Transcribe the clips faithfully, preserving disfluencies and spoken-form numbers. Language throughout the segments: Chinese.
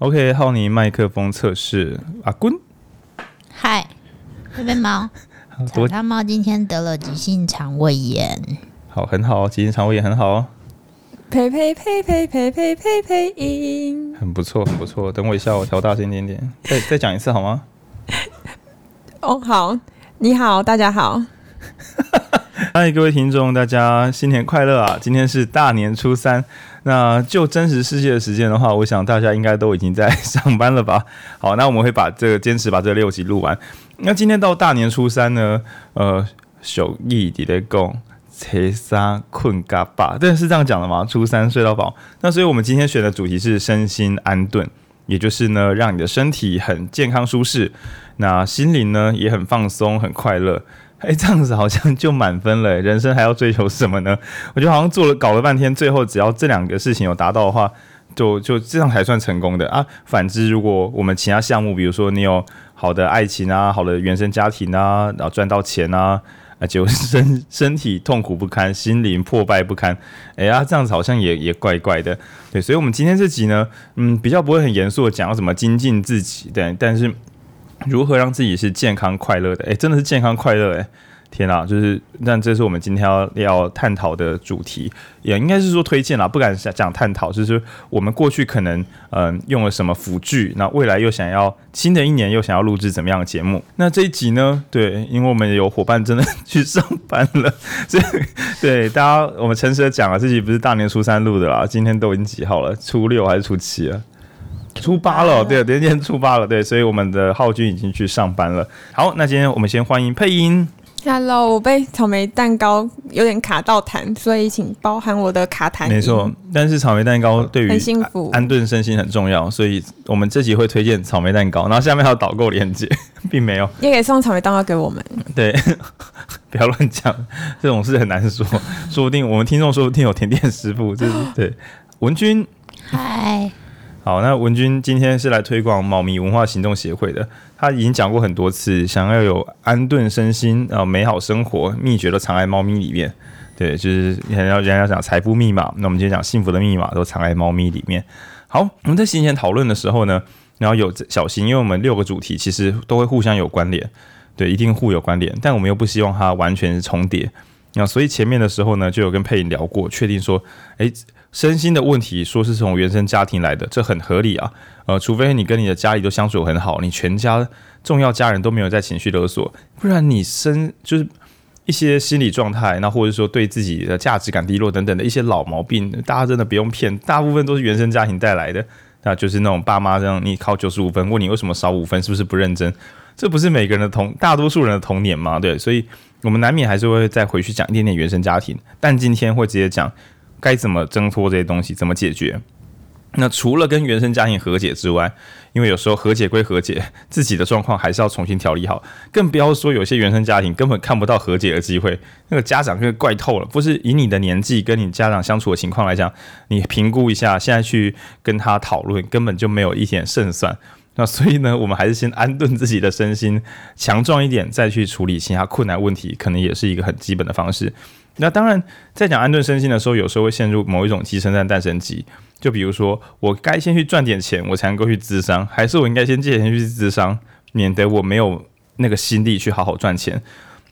OK， 浩尼麦克风测试，阿滚。嗨，这边猫。小大猫今天得了急性肠胃炎。好，很好，急性肠胃炎很好。呸呸呸呸呸呸呸呸音。很不错，很不错。等我一下，我调大声一点点。再再讲一次好吗？哦，好。你好，大家好。嗨，各位听众，大家新年快乐啊！今天是大年初三。那就真实世界的时间的话，我想大家应该都已经在上班了吧。好，那我们会把这个坚持把这六集录完。那今天到大年初三呢，呃，俗语在咧讲，初三困到饱，但是这样讲的嘛，初三睡到饱。那所以我们今天选的主题是身心安顿，也就是呢，让你的身体很健康舒适，那心灵呢也很放松，很快乐。哎，这样子好像就满分了。人生还要追求什么呢？我觉得好像做了搞了半天，最后只要这两个事情有达到的话，就就这样才算成功的啊。反之，如果我们其他项目，比如说你有好的爱情啊、好的原生家庭啊，然后赚到钱啊，啊，结果身身体痛苦不堪，心灵破败不堪，哎呀，这样子好像也也怪怪的。对，所以我们今天这集呢，嗯，比较不会很严肃的讲要怎么精进自己，对，但是。如何让自己是健康快乐的？哎、欸，真的是健康快乐哎、欸！天啊，就是，但这是我们今天要要探讨的主题，也应该是说推荐啦，不敢讲探讨，就是我们过去可能嗯、呃、用了什么辅具，那未来又想要新的一年又想要录制怎么样的节目？那这一集呢？对，因为我们有伙伴真的去上班了，所以对大家，我们诚实的讲啊，这集不是大年初三录的啦，今天都已经几号了？初六还是初七了？初八了，对，今天初八了，对，所以我们的浩君已经去上班了。好，那今天我们先欢迎配音。Hello， 我被草莓蛋糕有点卡到痰，所以请包含我的卡痰。没错，但是草莓蛋糕对于安顿身心很重要，所以我们这集会推荐草莓蛋糕，然后下面还有导购链接，并没有。也可以送草莓蛋糕给我们。对，不要乱讲，这种事很难说，说不定我们听众说不定有甜点师傅，就是对文君。嗨。好，那文君今天是来推广猫咪文化行动协会的，他已经讲过很多次，想要有安顿身心、呃、美好生活秘诀都藏在猫咪里面。对，就是人家讲财富密码，那我们今天讲幸福的密码都藏在猫咪里面。好，我们在行前讨论的时候呢，然后有小心，因为我们六个主题其实都会互相有关联，对，一定互有关联，但我们又不希望它完全是重叠。那所以前面的时候呢，就有跟佩音聊过，确定说，哎。身心的问题说是从原生家庭来的，这很合理啊。呃，除非你跟你的家里都相处很好，你全家重要家人都没有在情绪勒索，不然你身就是一些心理状态，那或者说对自己的价值感低落等等的一些老毛病，大家真的不用骗，大部分都是原生家庭带来的。那就是那种爸妈让你考九十五分，问你为什么少五分，是不是不认真？这不是每个人的童，大多数人的童年嘛？对，所以我们难免还是会再回去讲一点点原生家庭，但今天会直接讲。该怎么挣脱这些东西，怎么解决？那除了跟原生家庭和解之外，因为有时候和解归和解，自己的状况还是要重新调理好，更不要说有些原生家庭根本看不到和解的机会，那个家长就怪透了。不是以你的年纪跟你家长相处的情况来讲，你评估一下，现在去跟他讨论，根本就没有一点胜算。那所以呢，我们还是先安顿自己的身心，强壮一点，再去处理其他困难问题，可能也是一个很基本的方式。那当然，在讲安顿身心的时候，有时候会陷入某一种鸡生蛋蛋生鸡。就比如说，我该先去赚点钱，我才能够去咨商，还是我应该先借钱去咨商，免得我没有那个心力去好好赚钱。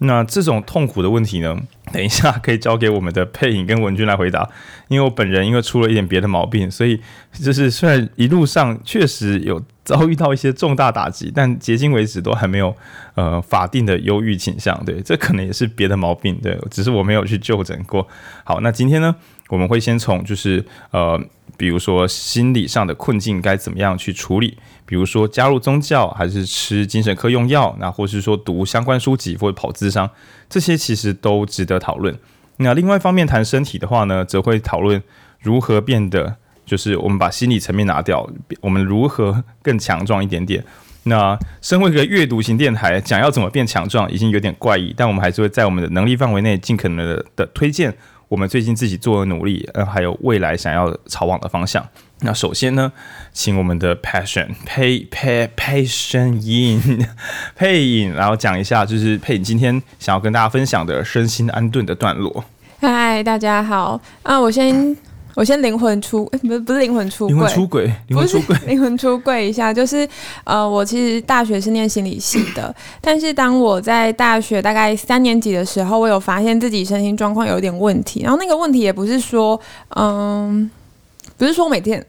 那这种痛苦的问题呢，等一下可以交给我们的配音跟文君来回答。因为我本人因为出了一点别的毛病，所以就是虽然一路上确实有遭遇到一些重大打击，但迄今为止都还没有呃法定的忧郁倾向。对，这可能也是别的毛病，对，只是我没有去就诊过。好，那今天呢，我们会先从就是呃，比如说心理上的困境该怎么样去处理，比如说加入宗教，还是吃精神科用药，那或是说读相关书籍或者跑咨商，这些其实都值得讨论。那另外一方面谈身体的话呢，则会讨论如何变得，就是我们把心理层面拿掉，我们如何更强壮一点点。那身为一个阅读型电台，讲要怎么变强壮已经有点怪异，但我们还是会在我们的能力范围内尽可能 的, 的推荐我们最近自己做的努力、呃、还有未来想要朝往的方向。那首先呢，请我们的 Passion 配配配声音配音，然后讲一下就是配音今天想要跟大家分享的身心安顿的段落。嗨，大家好啊，我先我先灵魂出、欸、不是不是灵魂出柜，灵魂出轨，灵魂出轨，灵魂出柜一下，就是呃，我其实大学是念心理系的，但是当我在大学大概三年级的时候，我有发现自己身心状况有点问题，然后那个问题也不是说，嗯、呃，不是说每天。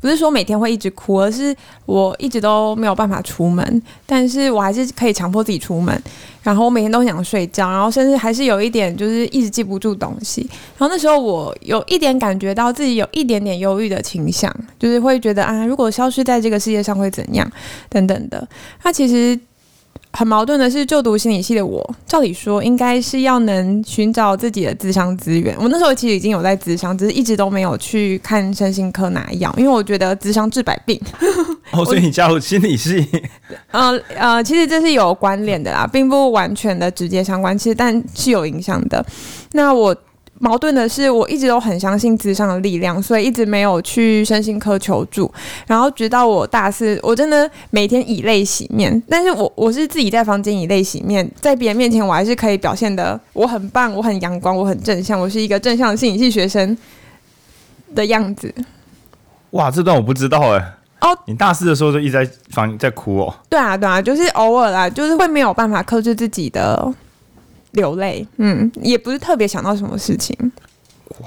不是说每天会一直哭，而是我一直都没有办法出门，但是我还是可以强迫自己出门，然后我每天都想睡觉，然后甚至还是有一点就是一直记不住东西，然后那时候我有一点感觉到自己有一点点忧郁的倾向，就是会觉得啊，如果消失在这个世界上会怎样等等的。那其实很矛盾的是，就读心理系的我照理说应该是要能寻找自己的諮商资源，我那时候其实已经有在諮商，只是一直都没有去看身心科拿药，因为我觉得諮商治百病。哦，所以你加入心理系？呃呃，其实这是有关联的啦，并不完全的直接相关，其实但是有影响的。那我矛盾的是，我一直都很相信諮商的力量，所以一直没有去身心科求助。然后直到我大四，我真的每天以泪洗面，但是我我是自己在房间以泪洗面，在别人面前我还是可以表现的我很棒，我很阳光，我很正向，我是一个正向的心理系学生的样子。哇，这段我不知道哎、欸。哦，你大四的时候就一直在房在哭哦。对啊，对啊，就是偶尔啦，就是会没有办法克制自己的。流泪，嗯，也不是特别想到什么事情，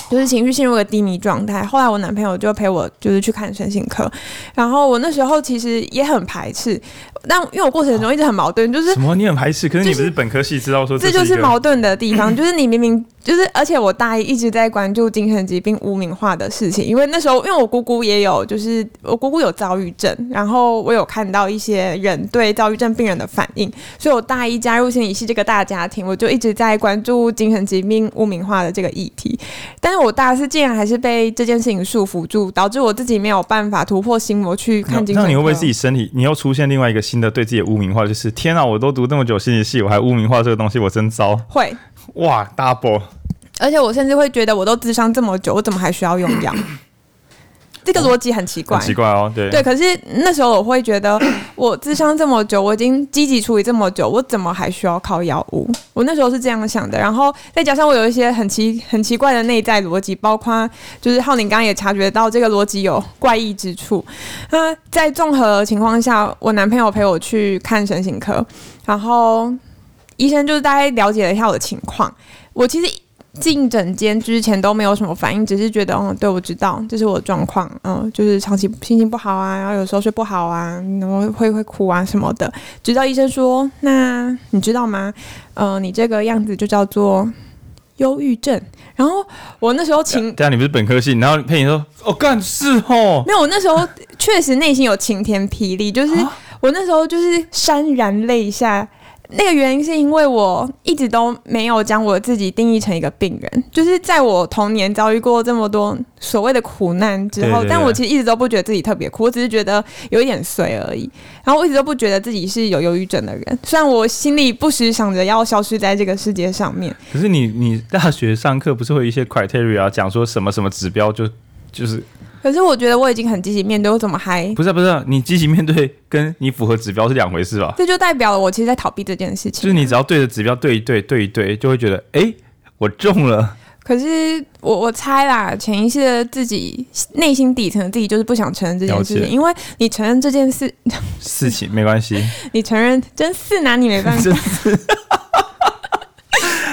就是情绪陷入了低迷状态。后来我男朋友就陪我，就是去看身心科。然后我那时候其实也很排斥，但因为我过程中一直很矛盾，就是什么你很排斥，可是你不是本科系知道说这就是矛盾的地方，就是你明明就是，而且我大一一直在关注精神疾病污名化的事情，因为那时候因为我姑姑也有，就是我姑姑有躁郁症，然后我有看到一些人对躁郁症病人的反应，所以我大一加入心理系这个大家庭，我就一直在关注精神疾病污名化的这个议题。但是我大四竟然还是被这件事情束缚住，导致我自己没有办法突破心魔去看精神科。那你会不会自己身体，你又出现另外一个新的对自己的污名化，就是天啊，我都读那么久心理系，我还污名化这个东西，我真糟。会。哇 double， 而且我甚至会觉得我都諮商这么久，我怎么还需要用药？这个逻辑很奇怪，哦、很奇怪哦，对对。可是那时候我会觉得，我諮商这么久，我已经积极处理这么久，我怎么还需要靠药物？我那时候是这样想的。然后再加上我有一些很奇很奇怪的内在逻辑，包括就是浩宁刚刚也察觉到这个逻辑有怪异之处。那在综合情况下，我男朋友陪我去看身心科，然后。医生就是大概了解了一下我的情况，我其实进诊间之前都没有什么反应，只是觉得嗯，对我知道这是我的状况，嗯，就是长期心情不好啊，然后有时候睡不好啊，然后会会哭啊什么的。直到医生说，那你知道吗？嗯、呃，你这个样子就叫做忧郁症。然后我那时候情，对啊，你不是本科系，然后佩妮说，哦，干是哦，没有，我那时候确实内心有晴天霹雳，就是我那时候就是潸然泪下。那个原因是因为我一直都没有将我自己定义成一个病人，就是在我童年遭遇过这么多所谓的苦难之后，对对对，但我其实一直都不觉得自己特别苦，我只是觉得有一点衰而已，然后我一直都不觉得自己是有忧郁症的人，虽然我心里不时想着要消失在这个世界上面。可是你你大学上课不是会有一些 criteria 讲说什么什么指标就就是可是我觉得我已经很积极面对，我怎么还不是、啊、不是、啊、你积极面对跟你符合指标是两回事吧？这就代表了我其实在逃避这件事情、啊。就是你只要对着指标对一对对一对，就会觉得哎，我中了。可是我我猜啦，潜意识的自己内心底层的自己就是不想承认这件事情，因为你承认这件事事情没关系，你承认真是拿你没办法。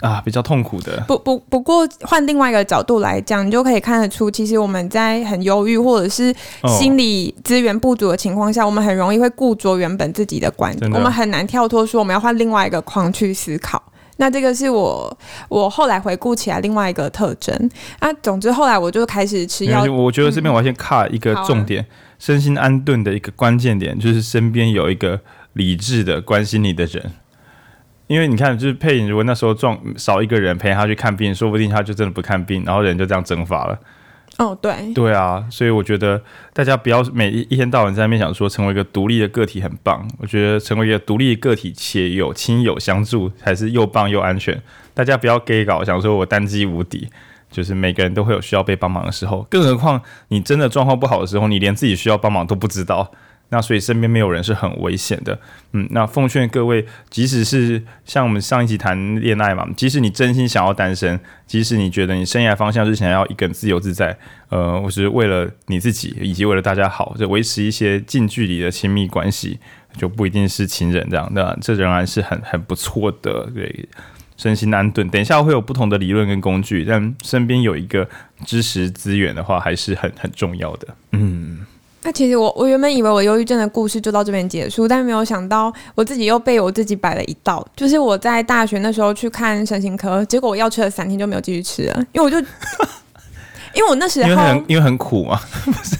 啊，比较痛苦的。不不不过换另外一个角度来讲，你就可以看得出，其实我们在很忧郁或者是心理资源不足的情况下、哦，我们很容易会固着原本自己的观点，我们很难跳脱说我们要换另外一个框去思考。那这个是我我后来回顾起来另外一个特征啊。总之后来我就开始吃药。我觉得这边我要先卡一个重点、嗯啊，身心安顿的一个关键点就是身边有一个理智的关心你的人。因为你看，就是佩妮，如果那时候撞少一个人陪他去看病，说不定他就真的不看病，然后人就这样蒸发了。哦，对，对啊，所以我觉得大家不要每一天到晚在那边想说成为一个独立的个体很棒，我觉得成为一个独立的个体且有亲友相助才是又棒又安全。大家不要 gay 搞，想说我单机无敌，就是每个人都会有需要被帮忙的时候，更何况你真的状况不好的时候，你连自己需要帮忙都不知道。那所以身边没有人是很危险的，嗯，那奉劝各位，即使是像我们上一集谈恋爱嘛，即使你真心想要单身，即使你觉得你生涯方向是想要一个人自由自在，呃，我是为了你自己以及为了大家好，就维持一些近距离的亲密关系，就不一定是情人这样，那这仍然是很很不错的，对。身心安顿，等一下会有不同的理论跟工具，但身边有一个知识资源的话，还是很很重要的。嗯，那其实我我原本以为我忧郁症的故事就到这边结束，但没有想到我自己又被我自己摆了一道，就是我在大学那时候去看身心科，结果我药吃了三天就没有继续吃了，因为我就因为我那时候因为很因为很苦嘛，不是。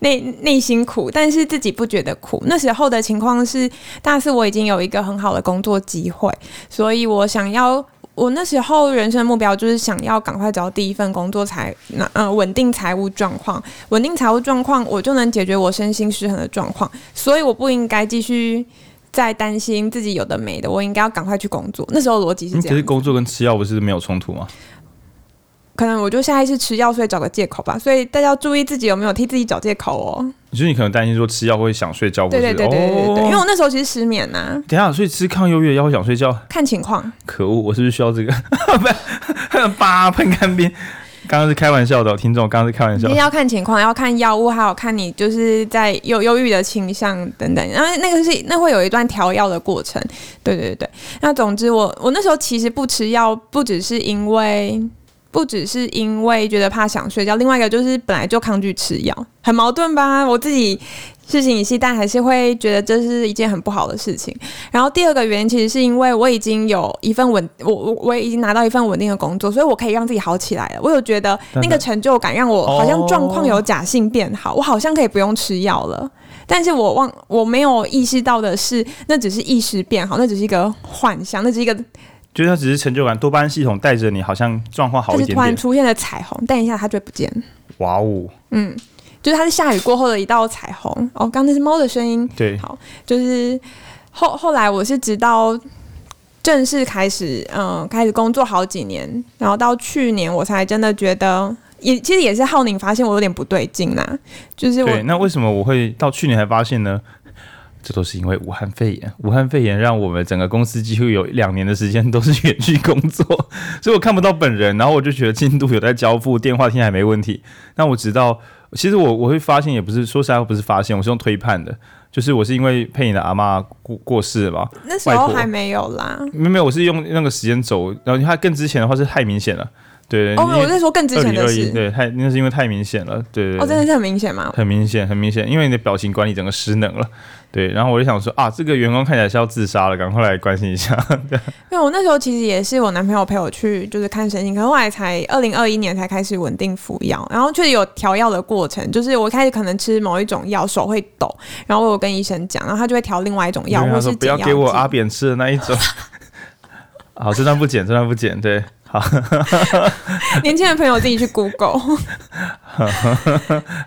内内心苦，但是自己不觉得苦。那时候的情况是，大四我已经有一个很好的工作机会，所以我想要，我那时候人生目标就是想要赶快找到第一份工作才，呃，稳定财务状况，稳定财务状况，我就能解决我身心失衡的状况，所以我不应该继续再担心自己有的没的，我应该要赶快去工作。那时候逻辑是这样。可是工作跟吃药不是没有冲突吗？可能我就下一次吃药，所以找个借口吧。所以大家要注意自己有没有替自己找借口哦。就是你可能担心说吃药会想睡觉，对对对对对对对。因为我那时候其实失眠啊。等一下，所以吃抗忧郁的药会想睡觉？看情况。可恶，我是不是需要这个？八喷干冰。刚刚是开玩笑的，听众，刚刚是开玩笑的。要看情况，要看药物，还有看你就是在有忧郁的倾向等等。然后那个是那会有一段调药的过程。对对对。那总之我，我我那时候其实不吃药，不只是因为。不只是因为觉得怕想睡觉，另外一个就是本来就抗拒吃药，很矛盾吧？我自己事情已细，但还是会觉得这是一件很不好的事情。然后第二个原因其实是因为我已经有一份稳，我我已经拿到一份稳定的工作，所以我可以让自己好起来了。我有觉得那个成就感让我好像状况有假性变好，我好像可以不用吃药了。但是我忘我没有意识到的是，那只是意识变好，那只是一个幻想，那只是一个。就是它只是成就感，多巴胺系统带着你，好像状况好一点点。它是突然出现了彩虹，但一下它就会不见。哇哦！嗯，就是它是下雨过后的一道彩虹。哦，刚刚那是猫的声音。对，好，就是后后来我是直到正式开始，嗯、呃，开始工作好几年，然后到去年我才真的觉得。也其实也是浩宁发现我有点不对劲啦、啊，就是我对。那为什么我会到去年才发现呢？这都是因为武汉肺炎，武汉肺炎让我们整个公司几乎有两年的时间都是远距工作，所以我看不到本人，然后我就觉得进度有在交付，电话听还没问题。那我直到其实我我会发现，也不是说实在不是发现，我是用推判的，就是我是因为佩妮的阿嬷 过, 过世了嘛，那时候还没有啦，没有，我是用那个时间轴，然后它更之前的话是太明显了。对，哦，我在说更之前的事，对，太那是因为太明显了，对对。哦，真的是很明显吗？很明显，很明显，因为你的表情管理整个失能了，对。然后我就想说啊，这个员工看起来是要自杀了，赶快来关心一下。对，因为我那时候其实也是我男朋友陪我去，就是看身心科，后来才二零二一年才开始稳定服药，然后确实有调药的过程，就是我开始可能吃某一种药手会抖，然后我有跟医生讲，然后他就会调另外一种药，或是不要给我阿扁吃的那一种。好，这段不剪，这段不剪，对。好年轻的朋友自己去 Google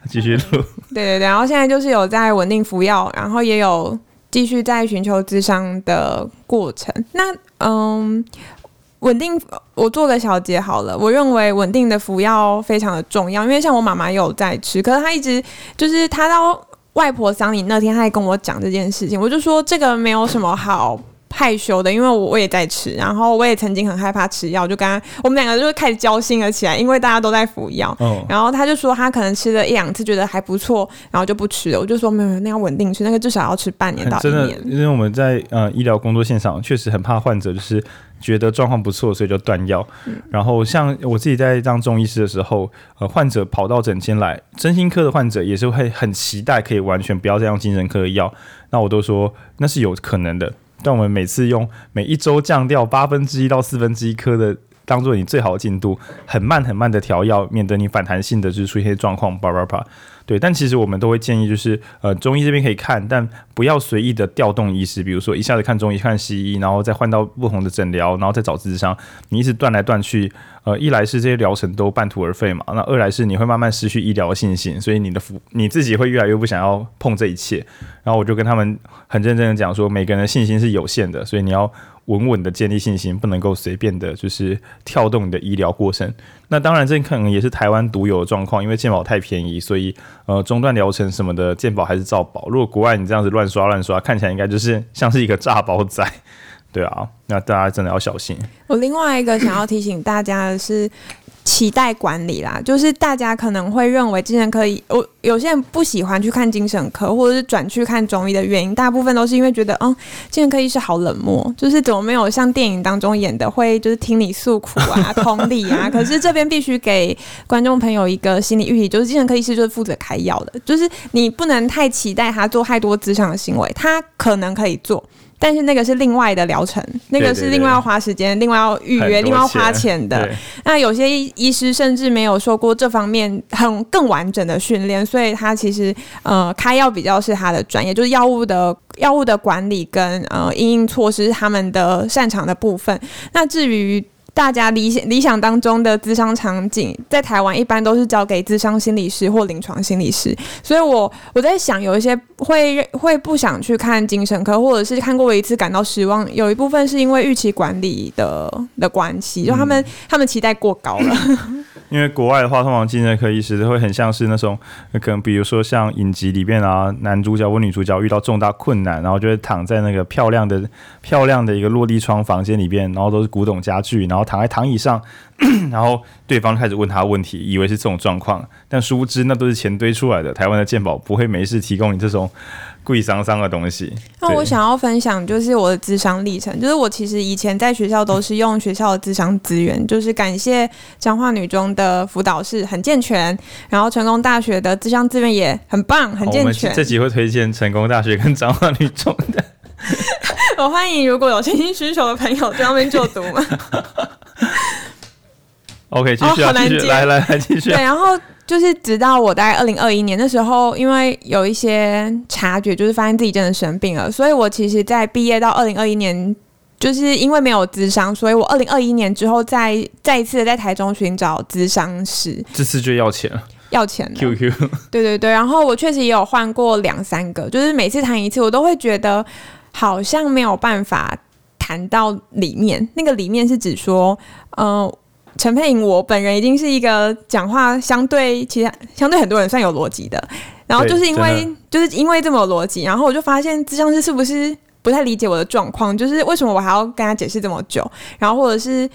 继续录对对对，然后现在就是有在稳定服药，然后也有继续在寻求諮商的过程。那嗯，稳定我做个小结好了，我认为稳定的服药非常的重要，因为像我妈妈有在吃，可是她一直就是她到外婆丧礼那天她还跟我讲这件事情，我就说这个没有什么好害羞的，因为 我, 我也在吃，然后我也曾经很害怕吃药，就跟他我们两个就开始交心了起来，因为大家都在服药、哦、然后他就说他可能吃了一两次觉得还不错，然后就不吃了，我就说没有，那要稳定吃，那个至少要吃半年到一年、嗯、真的，因为我们在、呃、医疗工作现场确实很怕患者就是觉得状况不错所以就断药、嗯、然后像我自己在当中医师的时候、呃、患者跑到诊间来，身心科的患者也是会很期待可以完全不要再用精神科的药，那我都说那是有可能的，但我们每次用每一周降掉八分之一到四分之一颗的当做你最好的进度，很慢很慢的调药，免得你反弹性的就是出现状况，叭叭叭。对，但其实我们都会建议就是呃中医这边可以看，但不要随意的调动医师，比如说一下子看中医看西医，然后再换到不同的诊疗，然后再找咨商，你一直断来断去，呃一来是这些疗程都半途而废嘛，那二来是你会慢慢失去医疗的信心，所以你的你自己会越来越不想要碰这一切。然后我就跟他们很认真的讲说，每个人的信心是有限的，所以你要稳稳的建立信心，不能够随便的就是跳动你的医疗过程。那当然这可能也是台湾独有的状况，因为健保太便宜，所以呃中断疗程什么的健保还是照保。如果国外你这样子乱刷乱刷，看起来应该就是像是一个诈保仔。对啊，那大家真的要小心。我另外一个想要提醒大家的是期待管理啦，就是大家可能会认为精神科医，我有些人不喜欢去看精神科，或者是转去看中医的原因，大部分都是因为觉得，嗯，精神科医师好冷漠，就是怎么没有像电影当中演的会就是听你诉苦啊、同理啊。可是这边必须给观众朋友一个心理预期，就是精神科医师就是负责开药的，就是你不能太期待他做太多咨商的行为，他可能可以做。但是那个是另外的疗程，那个是另外要花时间，另外要预约，另外要花钱的。那有些医师甚至没有受过这方面很更完整的训练，所以他其实呃开药比较是他的专业，就是药物的药物的管理跟呃因应措施他们的擅长的部分。那至于大家 理, 理想当中的咨商场景，在台湾一般都是交给咨商心理师或临床心理师，所以我我在想，有一些会会不想去看精神科，或者是看过一次感到失望，有一部分是因为预期管理的的关系，就他们、嗯、他们期待过高了。因为国外的话，通常精神科医师会很像是那种可能，比如说像影集里面啊，男主角或女主角遇到重大困难，然后就会躺在那个漂亮的漂亮的一个落地窗房间里面，然后都是古董家具，然后躺在躺椅上，然后对方开始问他问题，以为是这种状况，但殊不知那都是钱堆出来的。台湾的健保不会没事提供你这种贵桑桑的东西。那我想要分享就是我的咨商历程，就是我其实以前在学校都是用学校的咨商资源，就是感谢彰化女中的辅导室很健全，然后成功大学的咨商资源也很棒，很健全。我们这集会推荐成功大学跟彰化女中的。我欢迎如果有信心需求的朋友在那边就读嘛。OK， 继续啊，继、哦、续，来来来，继续、啊。对，然后就是直到我大概二零二一年的时候，因为有一些察觉，就是发现自己真的生病了，所以我其实，在毕业到二零二一年，就是因为没有咨商，所以我二零二一年之后再，再再一次的在台中寻找咨商师。这次就要钱了。要钱的 Q Q， 对对对。然后我确实也有换过两三个，就是每次谈一次，我都会觉得好像没有办法谈到理念。那个理念是指说，嗯、呃。陈佩颖，我本人已经是一个讲话相对其他相对很多人算有逻辑的，然后就是因为就是因为这么有逻辑，然后我就发现咨商师是不是不太理解我的状况，就是为什么我还要跟他解释这么久，然后或者是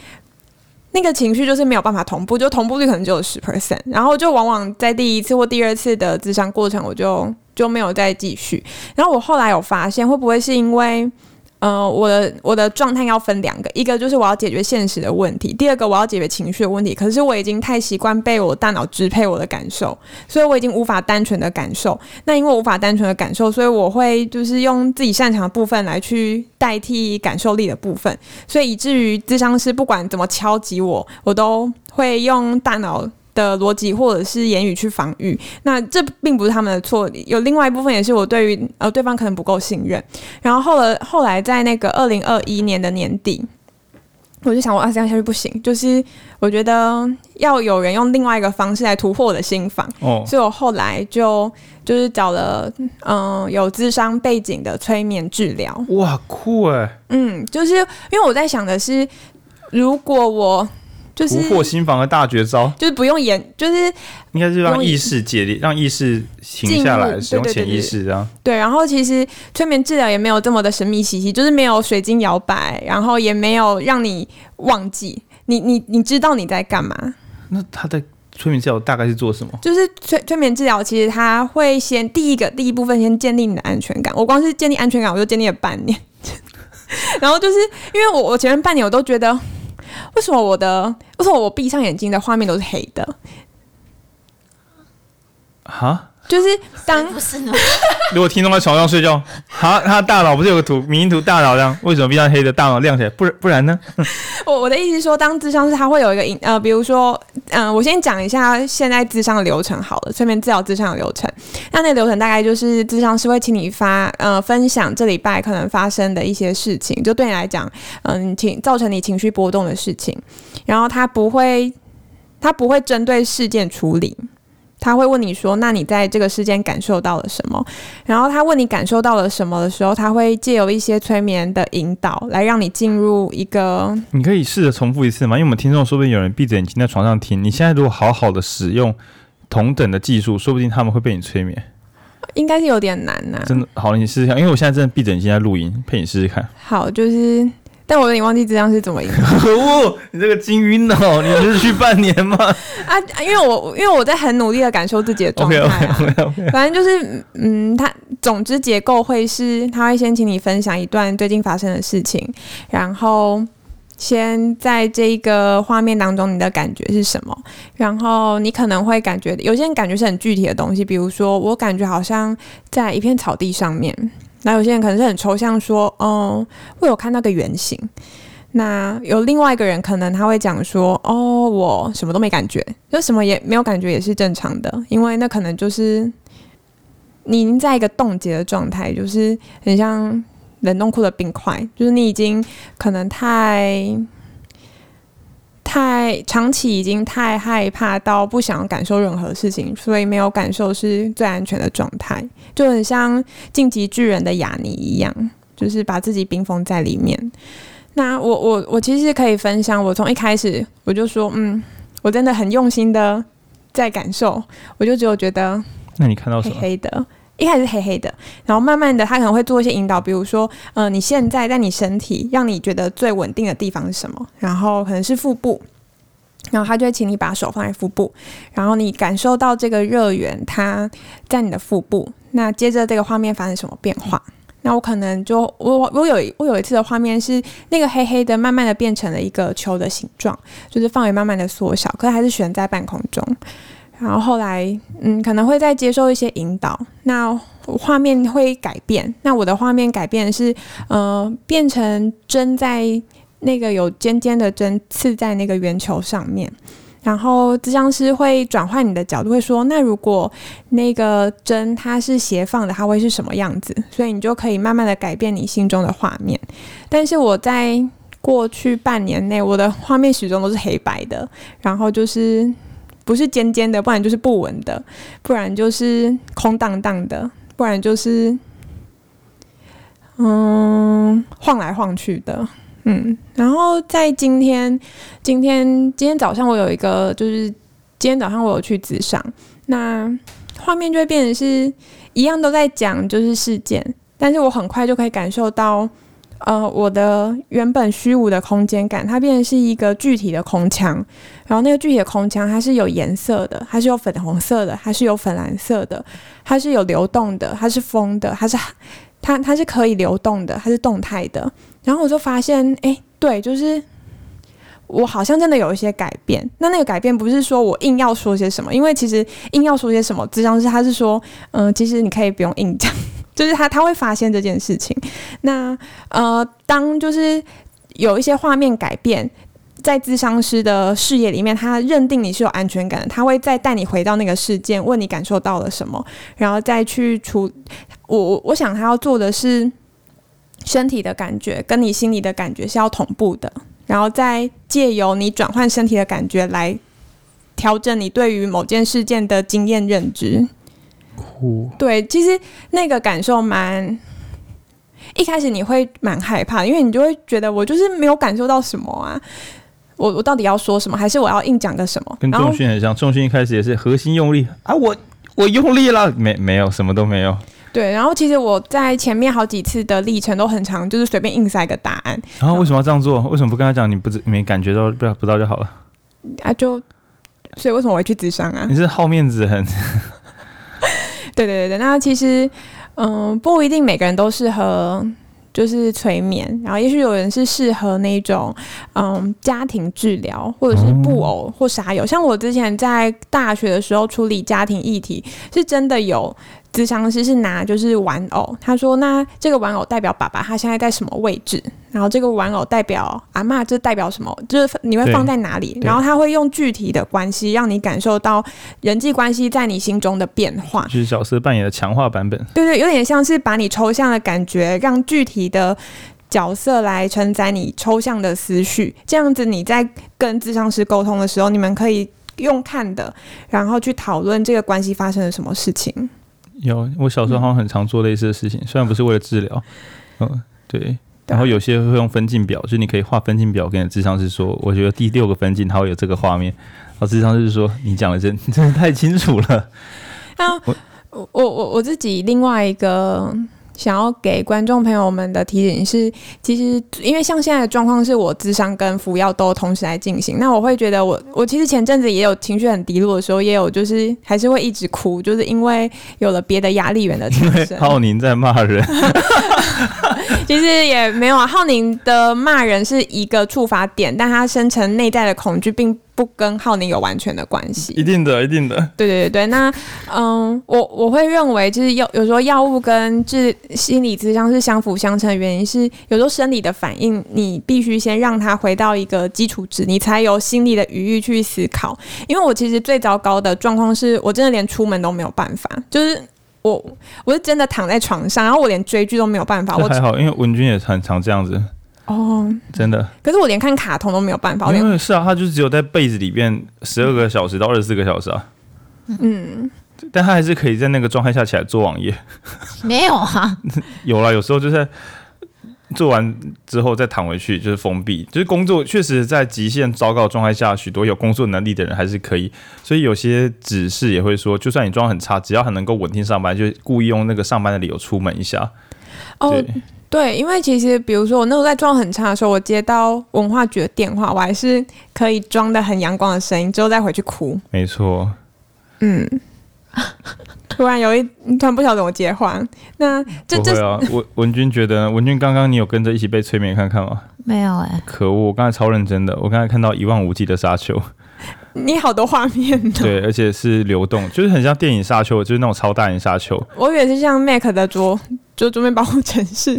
那个情绪就是没有办法同步，就同步率可能只有 百分之十， 然后就往往在第一次或第二次的咨商过程，我就就没有再继续。然后我后来有发现，会不会是因为呃，我的我的状态要分两个，一个就是我要解决现实的问题，第二个我要解决情绪的问题。可是我已经太习惯被我大脑支配我的感受，所以我已经无法单纯的感受。那因为无法单纯的感受，所以我会就是用自己擅长的部分来去代替感受力的部分，所以以至于咨商师不管怎么敲击我，我都会用大脑的逻辑或者是言语去防御。那这并不是他们的错，有另外一部分也是我对于呃对方可能不够信任。然后后来后来在那个二零二一年的年底，我就想我啊这样下去不行，就是我觉得要有人用另外一个方式来突破我的心防、哦、所以我后来就就是找了嗯、呃、有咨商背景的催眠治疗。哇酷耶、欸、嗯，就是因为我在想的是，如果我就是突破心防的大绝招，就是不用演，就是应该是让意识解离，让意识停下来，使用潜意识这样。对，然后其实催眠治疗也没有这么的神秘兮兮，就是没有水晶摇摆，然后也没有让你忘记，你你你知道你在干嘛。那他在催眠治疗大概是做什么？就是催催眠治疗，其实他会先第一个第一部分先建立你的安全感。我光是建立安全感，我就建立了半年。然后就是因为我我前面半年我都觉得。为什么我的为什么我闭上眼睛的画面都是黑的？哈？就是当不是呢如果听众在床上睡觉，他他大脑不是有个图迷因图大脑亮，为什么比较黑的大脑亮起来？不然不然呢？我我的意思是说，当諮商是他会有一个呃，比如说嗯、呃，我先讲一下现在諮商的流程好了，顺便治疗諮商的流程。那那流程大概就是諮商是会请你发呃分享这礼拜可能发生的一些事情，就对你来讲嗯、呃，造成你情绪波动的事情，然后他不会他不会针对事件处理。他会问你说那你在这个事件感受到了什么，然后他问你感受到了什么的时候，他会借由一些催眠的引导来让你进入一个，你可以试着重复一次吗？因为我们听众说不定有人闭着眼睛在床上听，你现在如果好好的使用同等的技术，说不定他们会被你催眠，应该是有点难啊，真的。好，你试试看，因为我现在真的闭着眼睛在录音，陪你试试看。好，就是但我有点忘记这样是怎么赢的。可恶！你这个金鱼脑，你就是去半年吗？啊，因为我因为我在很努力的感受自己的状态、啊。OK OK OK, okay。 反正就是，嗯，它总之结构会是，他会先请你分享一段最近发生的事情，然后先在这个画面当中你的感觉是什么，然后你可能会感觉，有些人感觉是很具体的东西，比如说我感觉好像在一片草地上面。那有些人可能是很抽象说哦、嗯，我有看到个圆形。那有另外一个人可能他会讲说哦，我什么都没感觉，就什么也没有感觉也是正常的，因为那可能就是你已经在一个冻结的状态，就是很像冷冻库的冰块，就是你已经可能太太长期已经太害怕到不想感受任何事情，所以没有感受是最安全的状态，就很像晋级巨人的亚尼一样，就是把自己冰封在里面。那我我我其实可以分享，我从一开始我就说嗯，我真的很用心的在感受，我就只有觉得，那你看到什么？黑黑的，一开始黑黑的，然后慢慢的他可能会做一些引导，比如说呃，你现在在你身体让你觉得最稳定的地方是什么，然后可能是腹部，然后他就会请你把手放在腹部，然后你感受到这个热源它在你的腹部，那接着这个画面发生什么变化。那我可能就 我, 我, 有, 我有一次的画面是那个黑黑的慢慢的变成了一个球的形状，就是范围慢慢的缩小，可是还是悬在半空中，然后后来嗯，可能会再接受一些引导，那画面会改变。那我的画面改变是呃，变成针在那个有尖尖的针刺在那个圆球上面，然后咨商师会转换你的角度，会说那如果那个针它是斜放的它会是什么样子，所以你就可以慢慢的改变你心中的画面。但是我在过去半年内我的画面始终都是黑白的，然后就是不是尖尖的，不然就是不稳的，不然就是空荡荡的，不然就是嗯晃来晃去的。嗯，然后在今天今天今天早上我有一个就是今天早上我有去咨商，那画面就会变成是一样都在讲就是事件，但是我很快就可以感受到呃，我的原本虚无的空间感它变成是一个具体的空腔，然后那个具体的空腔它是有颜色的，它是有粉红色的，它是有粉蓝色的，它是有流动的，它是风的，它是它它是可以流动的，它是动态的。然后我就发现哎，对，就是我好像真的有一些改变。那那个改变不是说我硬要说些什么，因为其实硬要说些什么諮商师他是说嗯、呃，其实你可以不用硬讲，就是他他会发现这件事情。那呃，当就是有一些画面改变在諮商师的视野里面，他认定你是有安全感的，他会再带你回到那个事件，问你感受到了什么，然后再去处我我想他要做的是身体的感觉跟你心理的感觉是要同步的，然后再借由你转换身体的感觉来调整你对于某件事件的经验认知。酷，对，其实那个感受蛮一开始你会蛮害怕，因为你就会觉得我就是没有感受到什么啊，我我到底要说什么，还是我要硬讲个什么？跟重训很像，重训一开始也是核心用力啊，我我用力了，没没有，什么都没有。对，然后其实我在前面好几次的历程都很常就是随便硬塞个答案。然后为什么要这样做？为什么不跟他讲？你不没感觉到不不到就好了？啊，就所以为什么我会去諮商啊？你是好面子很。对对对对，那其实嗯、呃，不一定每个人都适合。就是催眠，然后也许有人是适合那种嗯家庭治疗，或者是布偶或沙友，像我之前在大学的时候处理家庭议题，是真的有咨商师是拿就是玩偶，他说那这个玩偶代表爸爸他现在在什么位置，然后这个玩偶代表阿嬷，这代表什么，就是你会放在哪里，然后他会用具体的关系让你感受到人际关系在你心中的变化，就是角色扮演的强化版本。对对，有点像是把你抽象的感觉让具体的角色来承载你抽象的思绪，这样子你在跟咨商师沟通的时候，你们可以用看的然后去讨论这个关系发生了什么事情。有，我小时候好像很常做类似的事情，嗯、虽然不是为了治疗，嗯，对。然后有些会用分镜表，就是你可以画分镜表给你的諮商师说，我觉得第六个分镜它会有这个画面，然后諮商师说你讲的真真的太清楚了。那我我我我自己另外一个想要给观众朋友们的提醒是，其实因为像现在的状况是我諮商跟服药都同时来进行，那我会觉得我我其实前阵子也有情绪很低落的时候，也有就是还是会一直哭，就是因为有了别的压力源的产生。浩宁在骂人其实也没有啊，浩宁的骂人是一个触发点，但他深层内在的恐惧并不跟浩宁有完全的关系。一定的一定的，对对对。那嗯，我我会认为就是有有时候药物跟治心理咨商是相辅相成的原因是，有时候生理的反应你必须先让它回到一个基础值，你才有心理的余裕去思考。因为我其实最糟糕的状况是我真的连出门都没有办法，就是我我是真的躺在床上，然后我连追剧都没有办法。这还好，因为文君也很常这样子哦，真的。可是我连看卡通都没有办法，因为是啊，他就只有在被子里面十二个小时到二十四个小时啊。嗯，但他还是可以在那个状态下起来做网页。没有啊，有啦，有时候就是做完之后再躺回去，就是封闭，就是工作确实在极限糟糕的状态下，许多有工作能力的人还是可以。所以有些指示也会说，就算你状况很差，只要还能够稳定上班，就故意用那个上班的理由出门一下。哦。对，因为其实比如说我那时候在状况很差的时候，我接到文化局的电话，我还是可以装得很阳光的声音，之后再回去哭。没错。嗯。突然有一，突然不晓得怎么接话。那这这、啊，文文君觉得呢，文君刚刚你有跟着一起被催眠看看吗？没有哎、欸。可恶，我刚才超认真的，我刚才看到一望无际的沙丘。你好多画面呢，对，而且是流动，就是很像电影沙丘，就是那种超大型沙丘。我以为是像 Mac 的桌桌桌面保护城市。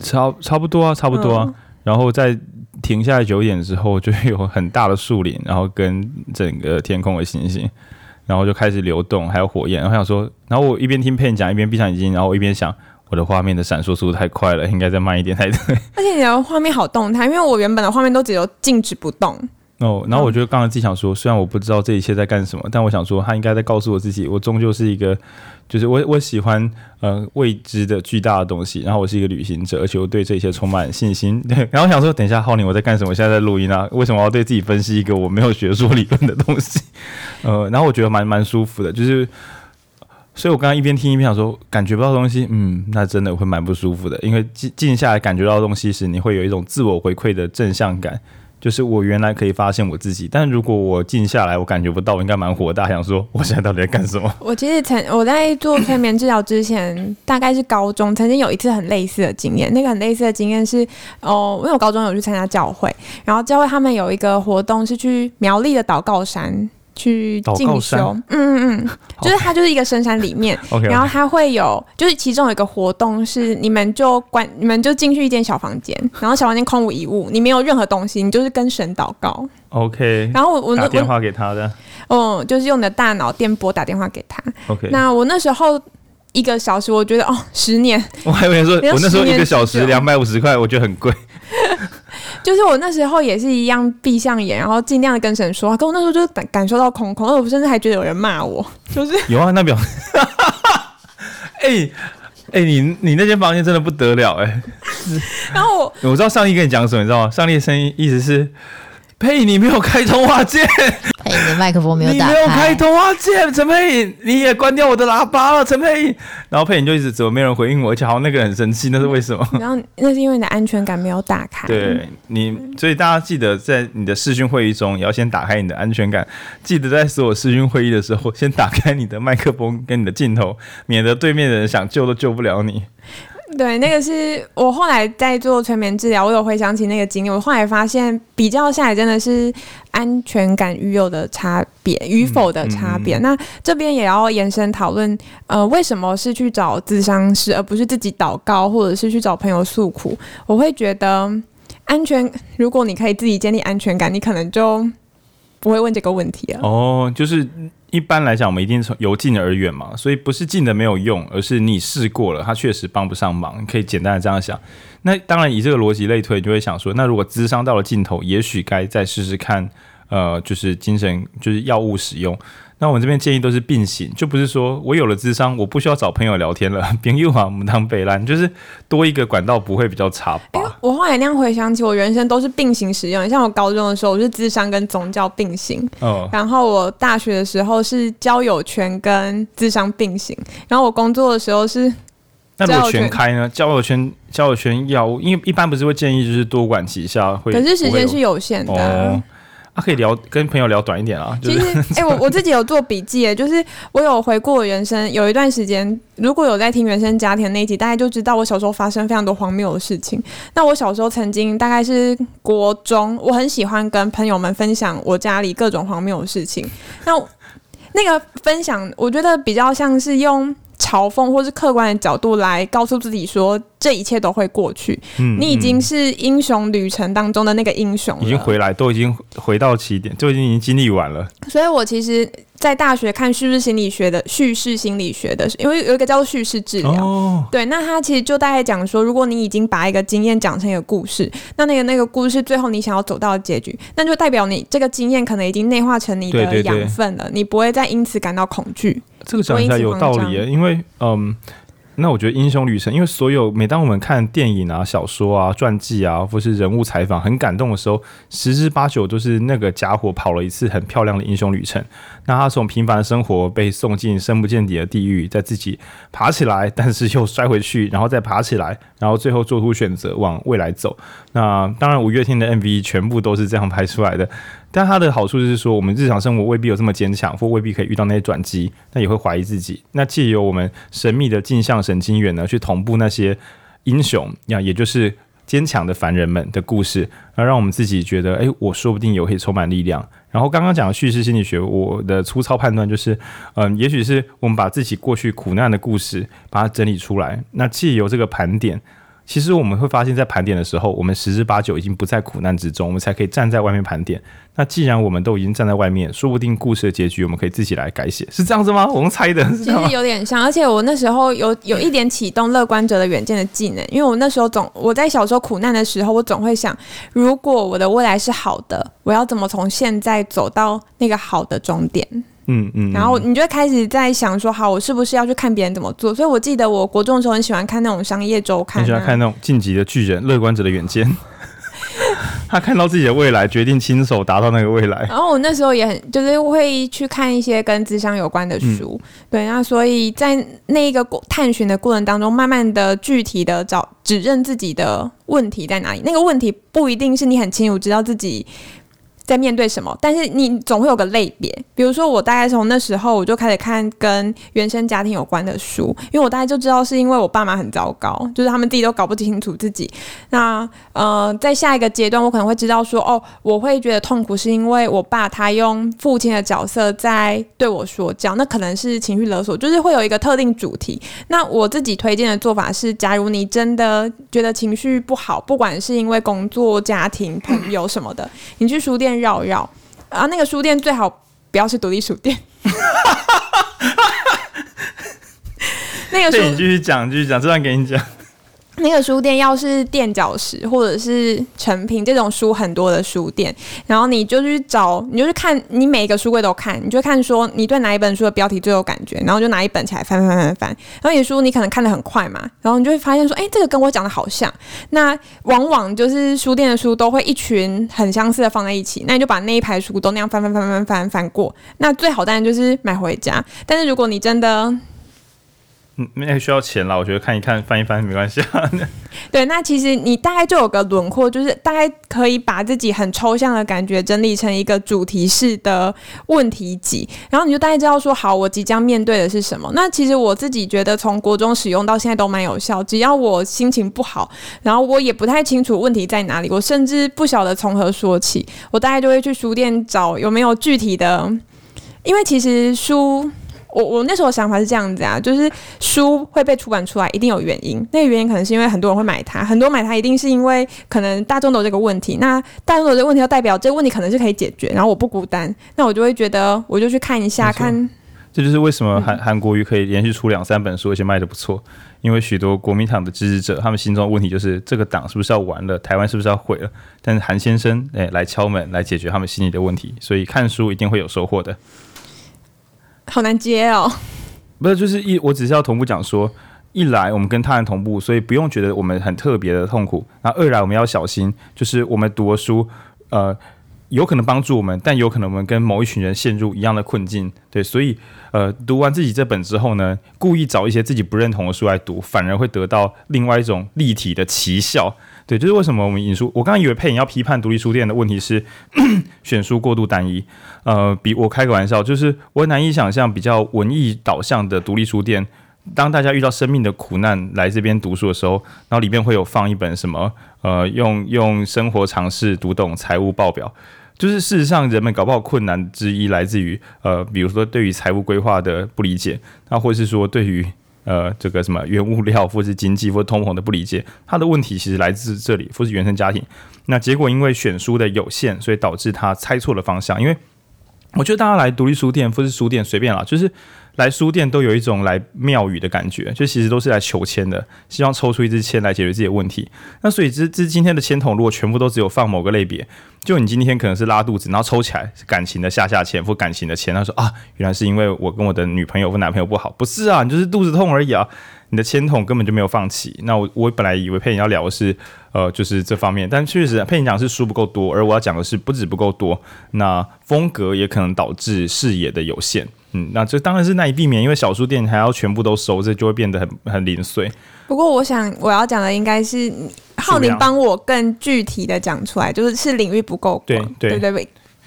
差差不多啊，差不多啊。嗯、然后在停下来九点之后，就有很大的树林，然后跟整个天空的星星，然后就开始流动，还有火焰。然后想说，然后我一边听佩讲，一边闭上眼睛，然后我一边想，我的画面的闪烁速度太快了，应该再慢一点才对。而且你的画面好动态，因为我原本的画面都只有静止不动。哦，然后我就刚刚自己想说，虽然我不知道这一切在干什么，但我想说，他应该在告诉我自己，我终究是一个，就是 我, 我喜欢、呃、未知的巨大的东西，然后我是一个旅行者，而且我对这一切充满信心。对，然后我想说，等一下浩宁我在干什么？我现在在录音啊，为什么我要对自己分析一个我没有学说理论的东西？呃，然后我觉得蛮蛮舒服的，就是。所以我刚刚一边听一边想说，感觉不到东西，嗯，那真的会蛮不舒服的，因为静下来感觉到东西时，你会有一种自我回馈的正向感，就是我原来可以发现我自己，但如果我静下来，我感觉不到，我应该蛮火大，想说我现在到底在干什么？我其实曾我在做催眠治疗之前，大概是高中，曾经有一次很类似的经验。那个很类似的经验是，哦，因为我高中有去参加教会，然后教会他们有一个活动是去苗栗的祷告山。去进修，嗯嗯嗯，就是它就是一个深山里面， okay. Okay. 然后它会有，就是其中有一个活动是你们就关，你们就进去一间小房间，然后小房间空无一物，你没有任何东西，你就是跟神祷告。OK， 然后我我打电话给他的，嗯，就是用你的大脑电波打电话给他。OK， 那我那时候。一个小时，我觉得哦，十年。我还有人说，我那时候一个小时两百五十块，我觉得很贵。就是我那时候也是一样闭上眼，然后尽量的跟神说话。可我那时候就是感受到空空，而我甚至还觉得有人骂我，就是有啊，那表。哎哎、欸欸，你你那间房间真的不得了哎、欸。然后我我知道上帝跟你讲什么，你知道吗？上帝的声音意思是。佩，你没有开通话键。佩，你的麦克风没有打开。你没有开通话键，陈佩，你也关掉我的喇叭了，陈佩。然后佩，你就一直怎么没人回应我，而且好像那个很生气，那是为什么？然后那是因为你的安全感没有打开。对，你所以大家记得在你的视讯会议中，也要先打开你的安全感。记得在所有视讯会议的时候，先打开你的麦克风跟你的镜头，免得对面的人想救都救不了你。对，那个是我后来在做催眠治疗，我有回想起那个经历，我后来发现比较下来真的是安全感与有的差别，与否的差别、嗯嗯、那这边也要延伸讨论呃，为什么是去找咨商师而不是自己祷告或者是去找朋友诉苦。我会觉得安全，如果你可以自己建立安全感，你可能就不会问这个问题了。哦，就是一般来讲我们一定由近而远嘛，所以不是近的没有用，而是你试过了它确实帮不上忙，可以简单的这样想。那当然以这个逻辑类推，你就会想说，那如果谘商到了尽头，也许该再试试看呃，就是精神就是药物使用。那我们这边建议都是并行，就不是说我有了谘商我不需要找朋友聊天了，朋友啊我们当北兰，就是多一个管道不会比较差吧、欸、我后来那样回想起我人生都是并行使用，像我高中的时候我是谘商跟宗教并行、哦、然后我大学的时候是交友圈跟谘商并行，然后我工作的时候是。那如果全开呢？交友圈，交友圈药物，因为一般不是会建议就是多管齐下会，可是时间是有限的、啊哦啊、可以聊跟朋友聊短一点啊。就是、其实、欸、我, 我自己有做笔记耶，就是我有回顾我原生有一段时间，如果有在听原生家庭那一集，大概就知道我小时候发生非常多荒谬的事情。那我小时候曾经大概是国中，我很喜欢跟朋友们分享我家里各种荒谬的事情。那那个分享我觉得比较像是用嘲讽或是客观的角度来告诉自己说这一切都会过去、嗯、你已经是英雄旅程当中的那个英雄了，已经回来，都已经回到起点，就已经经历完了。所以我其实在大学看叙事心理学的叙事心理学的，因为有一个叫做叙事治疗、哦、对，那他其实就大概讲说，如果你已经把一个经验讲成一个故事，那那个那个故事最后你想要走到的结局，那就代表你这个经验可能已经内化成你的养分了，对对对，你不会再因此感到恐惧。这个讲起来有道理耶，因为嗯，那我觉得英雄旅程，因为所有每当我们看电影啊、小说啊、传记啊，或是人物采访很感动的时候，十之八九都是那个家伙跑了一次很漂亮的英雄旅程。那他从平凡的生活被送进深不见底的地狱，在自己爬起来，但是又摔回去，然后再爬起来，然后最后做出选择往未来走。那当然，五月天的 M V 全部都是这样拍出来的。但它的好处就是说，我们日常生活未必有这么坚强，或未必可以遇到那些转机，那也会怀疑自己。那藉由我们神秘的镜像神经元呢，去同步那些英雄，也就是坚强的凡人们的故事，那让我们自己觉得，哎、欸，我说不定也可以充满力量。然后刚刚讲的叙事心理学，我的粗糙判断就是，嗯，也许是我们把自己过去苦难的故事，把它整理出来，那藉由这个盘点。其实我们会发现在盘点的时候，我们十之八九已经不在苦难之中，我们才可以站在外面盘点。那既然我们都已经站在外面，说不定故事的结局我们可以自己来改写，是这样子吗？我们猜的是这样吗？其实有点像，而且我那时候 有, 有一点启动乐观者的远见的技能，因为我那时候总我在小时候苦难的时候，我总会想，如果我的未来是好的，我要怎么从现在走到那个好的终点。嗯嗯，然后你就会开始在想说，好，我是不是要去看别人怎么做？所以我记得我国中的时候很喜欢看那种商业周刊、啊，很喜欢看那种《进击的巨人》《乐观者的远见》他看到自己的未来，决定亲手达到那个未来。然后我那时候也很就是会去看一些跟谘商有关的书、嗯、对，那所以在那个探寻的过程当中，慢慢的具体的找指认自己的问题在哪里。那个问题不一定是你很清楚知道自己在面对什么，但是你总会有个类别。比如说我大概从那时候我就开始看跟原生家庭有关的书，因为我大概就知道是因为我爸妈很糟糕，就是他们自己都搞不清楚自己。那呃，在下一个阶段我可能会知道说，哦，我会觉得痛苦是因为我爸他用父亲的角色在对我说教，那可能是情绪勒索，就是会有一个特定主题。那我自己推荐的做法是，假如你真的觉得情绪不好，不管是因为工作、家庭、朋友什么的，你去书店绕一绕，啊，那个书店最好不要是独立书店。那个书，对，你继续讲，继续讲，这段给你讲。那个书店要是垫脚石或者是成品这种书很多的书店，然后你就去找，你就去看，你每一个书柜都看，你就看说你对哪一本书的标题最有感觉，然后就拿一本起来翻翻翻翻，然后你书你可能看得很快嘛，然后你就会发现说，哎、欸，这个跟我讲的好像。那往往就是书店的书都会一群很相似的放在一起，那你就把那一排书都那样翻翻翻翻翻翻过。那最好当然就是买回家，但是如果你真的嗯，需要钱啦，我觉得看一看翻一翻没关系啊。对，那其实你大概就有个轮廓，就是大概可以把自己很抽象的感觉整理成一个主题式的问题集，然后你就大概知道说好我即将面对的是什么。那其实我自己觉得从国中使用到现在都蛮有效，只要我心情不好，然后我也不太清楚问题在哪里，我甚至不晓得从何说起，我大概就会去书店找有没有具体的，因为其实书我, 我那时候想法是这样子啊，就是书会被出版出来一定有原因，那个原因可能是因为很多人会买它，很多人买它一定是因为可能大众都有这个问题，那大众都有这个问题要代表这个问题可能是可以解决，然后我不孤单，那我就会觉得我就去看一下看。这就是为什么韩韩国瑜可以连续出两三本书而且卖得不错，因为许多国民党的支持者他们心中的问题就是这个党是不是要完了，台湾是不是要毁了，但是韩先生、欸、来敲门来解决他们心里的问题，所以看书一定会有收获的。好难接哦，不是，就是一，我只是要同步讲说，一来我们跟他人同步，所以不用觉得我们很特别的痛苦。那二来我们要小心，就是我们读的书，呃，有可能帮助我们，但有可能我们跟某一群人陷入一样的困境。对，所以呃，读完自己这本之后呢，故意找一些自己不认同的书来读，反而会得到另外一种立体的奇效。对，就是为什么我们引述，我刚刚以为佩影要批判独立书店的问题是选书过度单一，呃，比我开个玩笑，就是我难以想象比较文艺导向的独立书店，当大家遇到生命的苦难来这边读书的时候，然后里面会有放一本什么，呃，用用生活常识读懂财务报表。就是事实上，人们搞不好困难之一来自于呃，比如说对于财务规划的不理解，那或是说对于。呃，这个什么原物料或是经济或通膨的不理解，他的问题其实来自这里，或是原生家庭。那结果因为选书的有限，所以导致他猜错了方向。因为我觉得大家来独立书店或是书店随便啦，就是来书店都有一种来庙宇的感觉，就其实都是来求签的，希望抽出一支签来解决自己的问题。那所以这这今天的签筒如果全部都只有放某个类别，就你今天可能是拉肚子，然后抽起来是感情的下下签或感情的签，他说啊，原来是因为我跟我的女朋友或男朋友不好，不是啊，你就是肚子痛而已啊。你的签筒根本就没有放弃。那 我, 我本来以为佩影要聊的是呃，就是这方面，但确实佩影讲是书不够多，而我要讲的是不止不够多，那风格也可能导致视野的有限。嗯，那这当然是难以避免，因为小书店还要全部都收，这就会变得 很, 很零碎。不过我想我要讲的应该是浩宁帮我更具体的讲出来，就是是领域不够广，对对对对，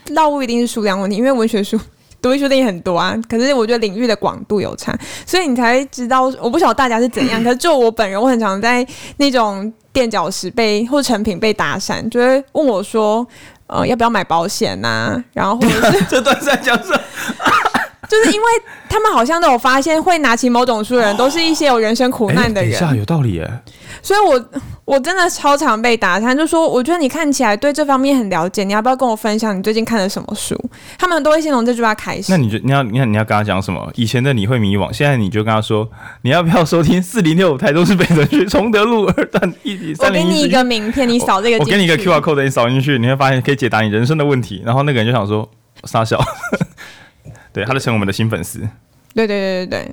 那不一定是数量问题，因为文学书独立书店也很多啊，可是我觉得领域的广度有差，所以你才会知道。我不晓得大家是怎样，可是就我本人，我很常在那种垫脚石被或成品被打散，就会问我说，呃，要不要买保险啊？然后或者是这段在讲什么？就是因为他们好像都有发现，会拿起某种书的人，都是一些有人生苦难的人。欸、等一下，有道理耶。所以我我真的超常被打探，就说我觉得你看起来对这方面很了解，你要不要跟我分享你最近看了什么书？他们都会先从这句话开始。那你就你要你要你要跟他讲什么？以前的你会迷惘，现在你就跟他说，你要不要收听四零六台中市北屯区崇德路二段一三零一？我给你一个名片，你扫这个进去。我给你一个 Q R code， 你扫进去，你会发现可以解答你人生的问题。然后那个人就想说，傻小。对，他就成我们的新粉丝。对对对对对，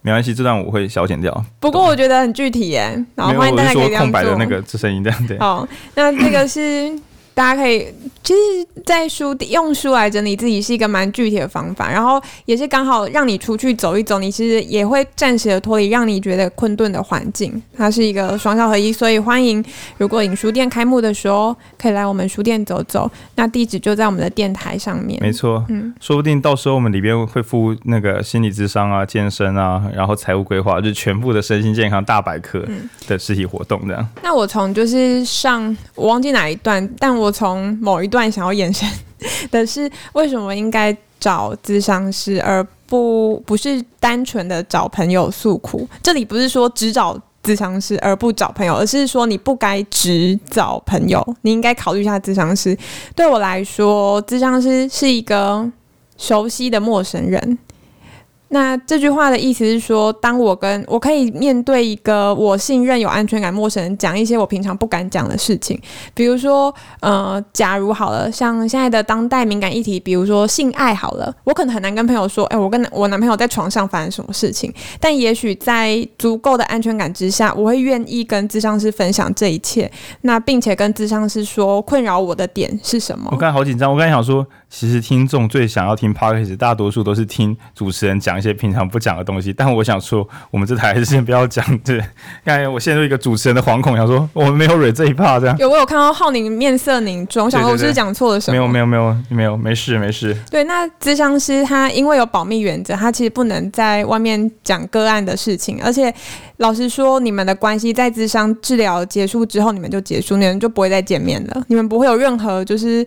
没关系，这段我会小剪掉。不过我觉得很具体耶、欸，然后欢迎大家可以这样做。空白的那个声音这样对。好，那这个是大家可以，其实，在书用书来整理自己是一个蛮具体的方法，然后也是刚好让你出去走一走，你其实也会暂时的脱离让你觉得困顿的环境，它是一个双效合一，所以欢迎如果影书店开幕的时候可以来我们书店走走，那地址就在我们的电台上面。没错，嗯，说不定到时候我们里边会附那个心理咨商啊、健身啊，然后财务规划，就是全部的身心健康大百科的实体活动这样。嗯、那我从就是上我忘记哪一段，但我从某一段想要延伸的是，为什么应该找咨商师，而不不是单纯的找朋友诉苦？这里不是说只找咨商师而不找朋友，而是说你不该只找朋友，你应该考虑一下咨商师。对我来说，咨商师是一个熟悉的陌生人。那这句话的意思是说，当我跟我可以面对一个我信任有安全感陌生人讲一些我平常不敢讲的事情，比如说呃，假如好了，像现在的当代敏感议题，比如说性爱好了，我可能很难跟朋友说哎、欸，我跟我男朋友在床上发生什么事情，但也许在足够的安全感之下，我会愿意跟咨商师分享这一切，那并且跟咨商师说困扰我的点是什么。我刚才好紧张，我刚才想说其实听众最想要听 Podcast 大多数都是听主持人讲一些平常不讲的东西，但我想说我们这台还是先不要讲，对，刚才我陷入一个主持人的惶恐，想说我们没有蕊这一趴这样。有，我有看到浩宁面色凝重，我想说我是讲错了什么。没有没有没有没有，没事没事。对，那咨商师他因为有保密原则，他其实不能在外面讲个案的事情，而且老实说你们的关系在咨商治疗结束之后你们就结束，你们就不会再见面了，你们不会有任何就是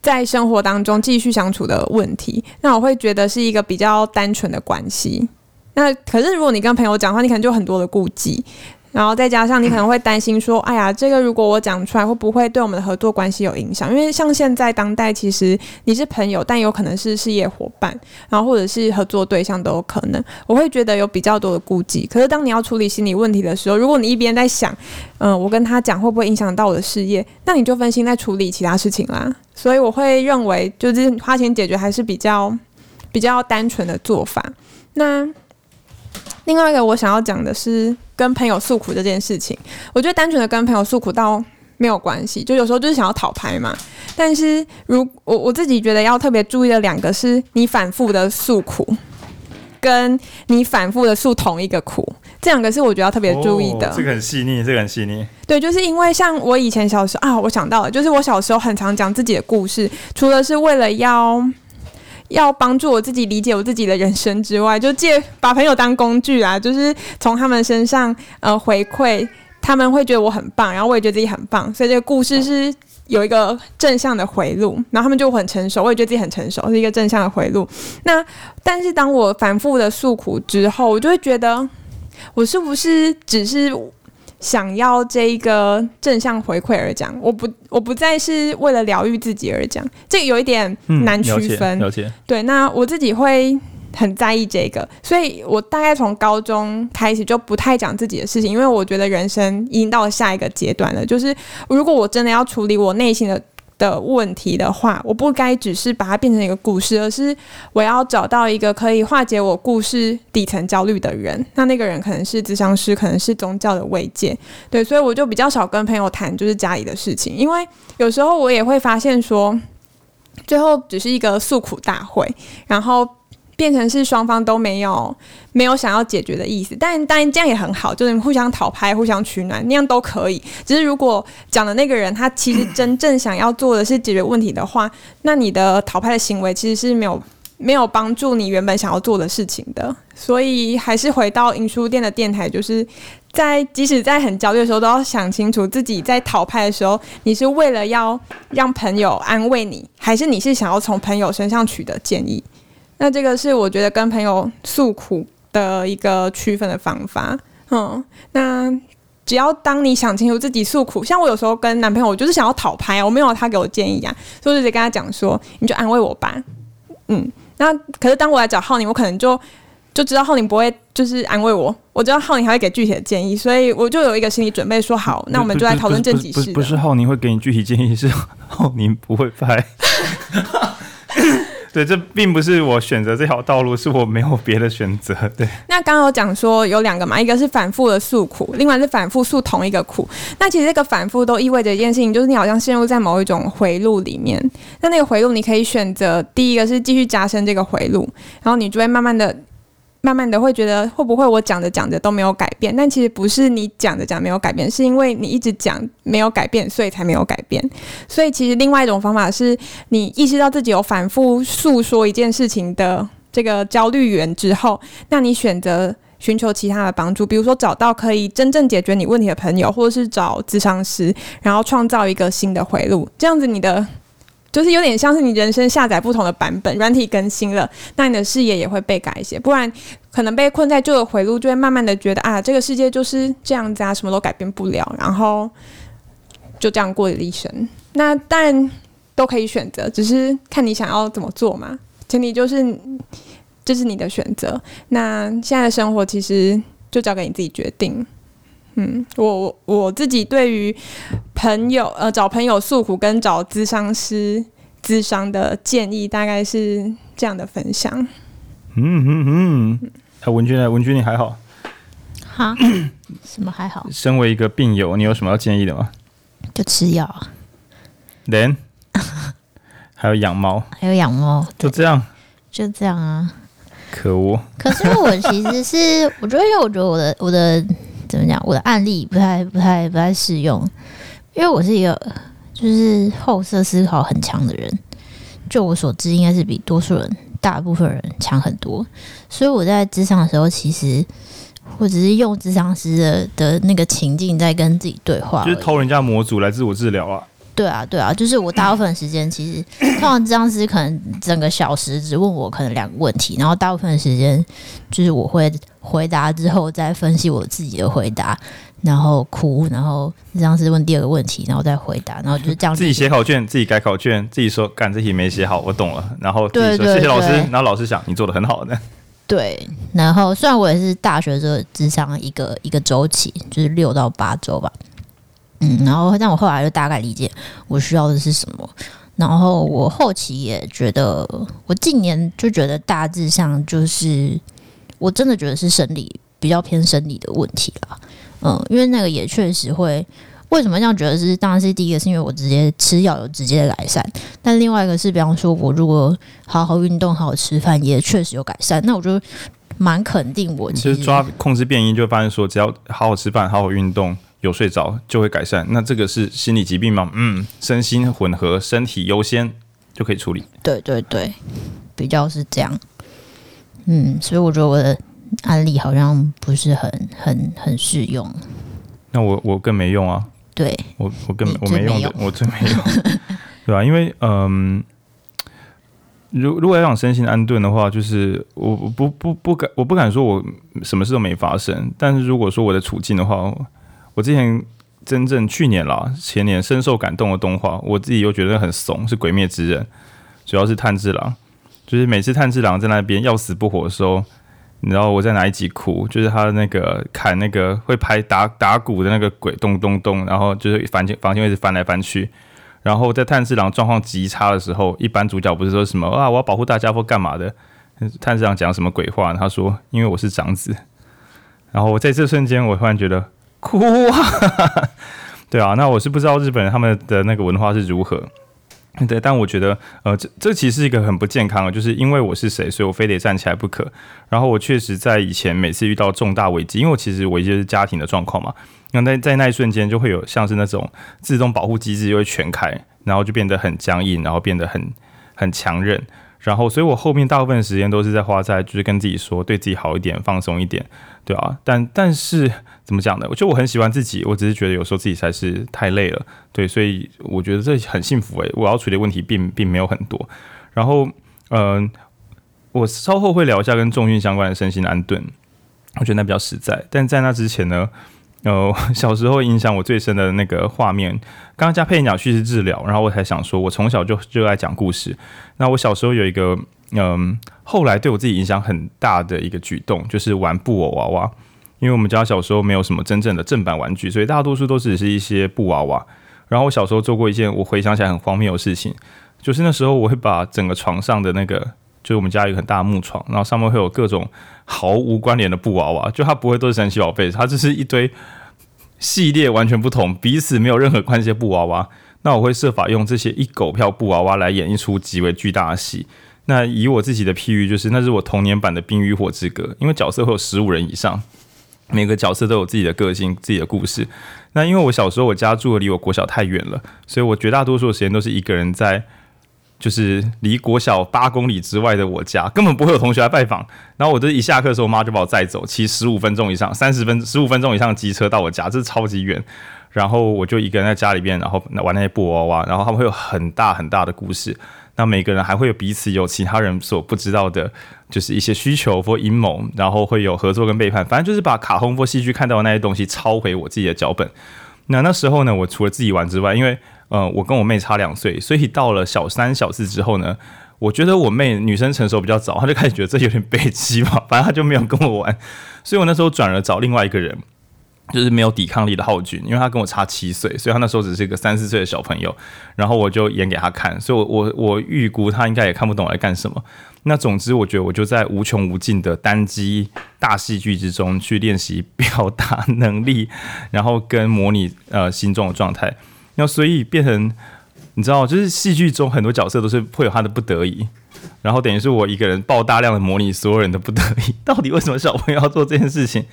在生活当中继续相处的问题，那我会觉得是一个比较单纯的关系。那可是如果你跟朋友讲的话，你可能就很多的顾忌，然后再加上你可能会担心说，哎呀，这个如果我讲出来会不会对我们的合作关系有影响？因为像现在当代，其实你是朋友，但有可能是事业伙伴，然后或者是合作对象都有可能。我会觉得有比较多的顾忌。可是当你要处理心理问题的时候，如果你一边在想，嗯、呃，我跟他讲会不会影响到我的事业，那你就分心在处理其他事情啦。所以我会认为就是花钱解决还是比较比较单纯的做法。那另外一个我想要讲的是跟朋友诉苦这件事情，我觉得单纯的跟朋友诉苦倒没有关系，就有时候就是想要讨拍嘛，但是如 我, 我自己觉得要特别注意的两个是你反复的诉苦跟你反复的诉同一个苦，这两个是我觉得要特别注意的、哦、这个很细腻，这个很细腻。对，就是因为像我以前小时候啊，我想到了，就是我小时候很常讲自己的故事，除了是为了要要帮助我自己理解我自己的人生之外，就借把朋友当工具啦，就是从他们身上呃回馈，他们会觉得我很棒，然后我也觉得自己很棒，所以这个故事是有一个正向的回路，然后他们就很成熟，我也觉得自己很成熟，是一个正向的回路。那但是当我反复的诉苦之后，我就会觉得我是不是只是想要这一个正向回馈而讲，我不我不再是为了疗愈自己而讲，这有一点难区分、嗯、了解, 了解对，那我自己会很在意这个，所以我大概从高中开始就不太讲自己的事情，因为我觉得人生已经到了下一个阶段了，就是如果我真的要处理我内心的的问题的话，我不该只是把它变成一个故事，而是我要找到一个可以化解我故事底层焦虑的人，那那个人可能是咨商师，可能是宗教的慰藉。对，所以我就比较少跟朋友谈就是家里的事情，因为有时候我也会发现说最后只是一个诉苦大会，然后变成是双方都没有没有想要解决的意思，但当然这样也很好，就是互相讨拍、互相取暖，那样都可以。只是如果讲的那个人他其实真正想要做的是解决问题的话，那你的讨拍的行为其实是没有没有帮助你原本想要做的事情的。所以还是回到影书店的电台，就是在即使在很焦虑的时候，都要想清楚自己在讨拍的时候，你是为了要让朋友安慰你，还是你是想要从朋友身上取得建议。那这个是我觉得跟朋友诉苦的一个区分的方法。嗯，那只要当你想清楚自己诉苦，像我有时候跟男朋友，我就是想要讨拍啊，我没有他给我建议啊，所以我就直接跟他讲说，你就安慰我吧。嗯，那可是当我来找浩宁，我可能就就知道浩宁不会就是安慰我，我知道浩宁还会给具体的建议，所以我就有一个心理准备，说好，那我们就来讨论正己事。不是浩宁会给你具体建议，是浩宁不会拍。对，这并不是我选择这条道路，是我没有别的选择。对，那刚刚有讲说有两个嘛，一个是反复的诉苦，另外是反复诉同一个苦。那其实这个反复都意味着一件事情，就是你好像陷入在某一种回路里面。那那个回路你可以选择，第一个是继续加深这个回路，然后你就会慢慢的慢慢的会觉得，会不会我讲着讲着都没有改变，但其实不是你讲着讲没有改变，是因为你一直讲没有改变，所以才没有改变。所以其实另外一种方法是你意识到自己有反复诉说一件事情的这个焦虑源之后，那你选择寻求其他的帮助，比如说找到可以真正解决你问题的朋友，或者是找咨商师，然后创造一个新的回路。这样子你的就是有点像是你人生下载不同的版本，软体更新了，那你的视野也会被改一些，不然可能被困在旧的回路，就会慢慢的觉得啊，这个世界就是这样子啊，什么都改变不了，然后就这样过一生。那当然都可以选择，只是看你想要怎么做嘛，前提就是这、就是你的选择。那现在的生活其实就交给你自己决定。嗯，我我自己对于朋友呃找朋友诉苦跟找咨商师咨商的建议，大概是这样的分享。嗯嗯嗯，啊文君呢？文君你还好？哈？什么还好？身为一个病友，你有什么要建议的吗？就吃药啊。Then 还有养猫，还有养猫，就这样，就这样啊。可恶！可是我其实是，我觉得，因为我觉得我的我的怎么讲，我的案例不太不太不太适用，因为我是一个就是后设思考很强的人，就我所知，应该是比多数人、大部分人强很多。所以我在职场的时候，其实我只是用职场师的的那个情境在跟自己对话，就是偷人家模组来自我治疗啊。对啊，对啊，就是我大部分的时间其实，通常这样子可能整个小时只问我可能两个问题，然后大部分的时间就是我会回答之后再分析我自己的回答，然后哭，然后这样子问第二个问题，然后再回答，然后就是这样子。自己写考卷，自己改考卷，自己说干这题没写好，我懂了，然后自己说对对对谢谢老师，然后老师想你做得很好的。对，然后虽然我也是大学这之上一个一个周期，就是六到八周吧。嗯，然后但我后来就大概理解我需要的是什么，然后我后期也觉得，我近年就觉得大致上就是，我真的觉得是生理比较偏生理的问题啦，嗯，因为那个也确实会，为什么这样觉得是，当然是第一个是因为我直接吃药有直接的改善，但另外一个是，比方说我如果好好运动、好好吃饭，也确实有改善，那我就蛮肯定我其实抓控制变因就发现说，只要好好吃饭、好好运动。有睡着就会改善，那这个是心理疾病吗？嗯，身心混合，身体优先就可以处理。对对对，比较是这样。嗯，所以我觉得我的案例好像不是很很很适用。那我我更没用啊。对，我我更我没用的，我最没用，对吧、啊？因为嗯，如如果要想身心安顿的话，就是我不不不敢，我不敢说我什么事都没发生，但是如果说我的处境的话。我之前真正去年啦，前年深受感动的动画，我自己又觉得很怂，是《鬼灭之刃》，主要是炭治郎，就是每次炭治郎在那边要死不活的时候，你知道我在哪一集哭？就是他那个砍那个会拍 打, 打鼓的那个鬼，咚咚咚，然后就是房间房间一直翻来翻去，然后在炭治郎状况极差的时候，一般主角不是说什么啊我要保护大家或干嘛的，炭治郎讲什么鬼话？他说因为我是长子，然后在这瞬间我突然觉得。哭啊！对啊，那我是不知道日本人他们的那个文化是如何。对，但我觉得，呃，这这其实是一个很不健康的，就是因为我是谁，所以我非得站起来不可。然后我确实在以前每次遇到重大危机，因为我其实我就是家庭的状况嘛，那在在那一瞬间就会有像是那种自动保护机制就会全开，然后就变得很僵硬，然后变得很很强韧。然后，所以我后面大部分的时间都是在花在，就是跟自己说，对自己好一点，放松一点，对啊。但但是怎么讲呢？我觉得我很喜欢自己，我只是觉得有时候自己才是太累了，对。所以我觉得这很幸福哎、欸，我要处理的问题并并没有很多。然后，嗯、呃，我稍后会聊一下跟重训相关的身心安顿，我觉得那比较实在。但在那之前呢，呃，小时候影响我最深的那个画面。刚刚加配鸟叙事治疗，然后我才想说，我从小就热爱讲故事。那我小时候有一个，嗯，后来对我自己影响很大的一个举动，就是玩布偶娃娃。因为我们家小时候没有什么真正的正版玩具，所以大多数都只是一些布娃娃。然后我小时候做过一件我回想起来很荒谬的事情，就是那时候我会把整个床上的那个，就是我们家有一个很大的木床，然后上面会有各种毫无关联的布娃娃，就它不会都是神奇宝贝，它就是一堆。系列完全不同，彼此没有任何关系的布娃娃。那我会设法用这些一狗票布娃娃来演绎出极为巨大的戏。那以我自己的譬喻，就是那是我童年版的《冰与火之歌》，因为角色会有十五人以上，每个角色都有自己的个性、自己的故事。那因为我小时候我家住的离我国小太远了，所以我绝大多数的时间都是一个人在。就是离国小八公里之外的我家，根本不会有同学来拜访。然后我就一下课的时候，我妈就把我载走，骑十五分钟以上、三十分、十五分钟以上的机车到我家，这是超级远。然后我就一个人在家里边，然后玩那些布娃娃，然后他们会有很大很大的故事。那每个人还会有彼此有其他人所不知道的，就是一些需求或阴谋，然后会有合作跟背叛，反正就是把卡通或戏剧看到的那些东西抄回我自己的脚本。那那时候呢，我除了自己玩之外，因为呃，我跟我妹差两岁，所以到了小三、小四之后呢，我觉得我妹女生成熟比较早，她就开始觉得这有点悲戚嘛，反正她就没有跟我玩，所以我那时候转而找另外一个人，就是没有抵抗力的浩君，因为他跟我差七岁，所以他那时候只是一个三四岁的小朋友，然后我就演给他看，所以我我我预估他应该也看不懂我在干什么。那总之，我觉得我就在无穷无尽的单机大戏剧之中去练习表达能力，然后跟模拟呃心中的状态。那所以变成你知道，就是戏剧中很多角色都是会有他的不得已，然后等于是我一个人爆大量的模拟所有人的不得已，到底为什么小朋友要做这件事情？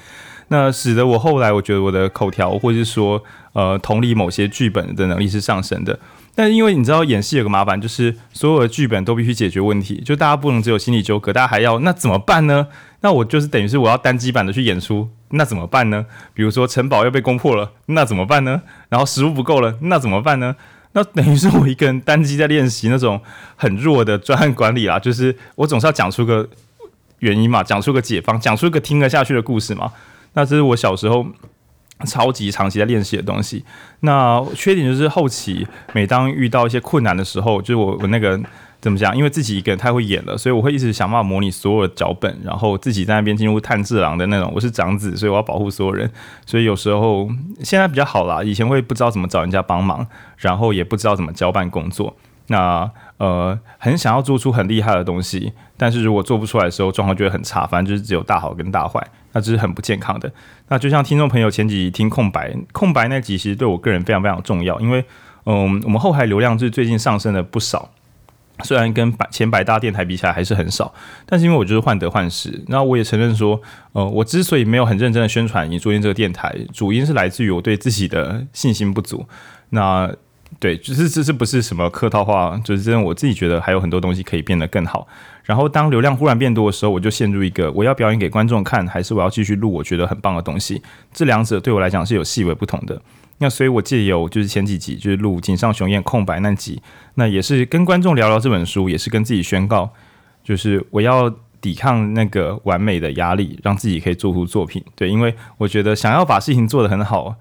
那使得我后来我觉得我的口条或是说呃同理某些剧本的能力是上升的。但是因为你知道演戏有个麻烦，就是所有的剧本都必须解决问题，就大家不能只有心理纠葛，大家还要那怎么办呢？那我就是等于是我要单机版的去演出，那怎么办呢？比如说城堡要被攻破了，那怎么办呢？然后食物不够了，那怎么办呢？那等于是我一个人单机在练习那种很弱的专案管理啦，就是我总是要讲出个原因嘛，讲出个解方，讲出个听得下去的故事嘛。那这是我小时候超级长期在练习的东西。那缺点就是后期每当遇到一些困难的时候，就是我我那个怎么讲？因为自己一个人太会演了，所以我会一直想办法模拟所有的脚本，然后自己在那边进入炭治郎的那种。我是长子，所以我要保护所有人。所以有时候现在比较好啦，以前会不知道怎么找人家帮忙，然后也不知道怎么交办工作。那呃，很想要做出很厉害的东西，但是如果做不出来的时候，状况就会很差。反正就是只有大好跟大坏，那这是很不健康的。那就像听众朋友前几集听空白，空白那集其实对我个人非常非常重要，因为嗯，我们后台流量是最近上升了不少，虽然跟前百大电台比起来还是很少，但是因为我就是患得患失。那我也承认说，呃，我之所以没有很认真的宣传你做进这个电台，主因是来自于我对自己的信心不足。那对，就是这是不是什么客套话？就是真的，我自己觉得还有很多东西可以变得更好。然后当流量忽然变多的时候，我就陷入一个我要表演给观众看，还是我要继续录我觉得很棒的东西？这两者对我来讲是有细微不同的。那所以我借由就是前几集就是录井上雄彦空白那集，那也是跟观众聊聊这本书，也是跟自己宣告，就是我要抵抗那个完美的压力，让自己可以做出作品。对，因为我觉得想要把事情做得很好。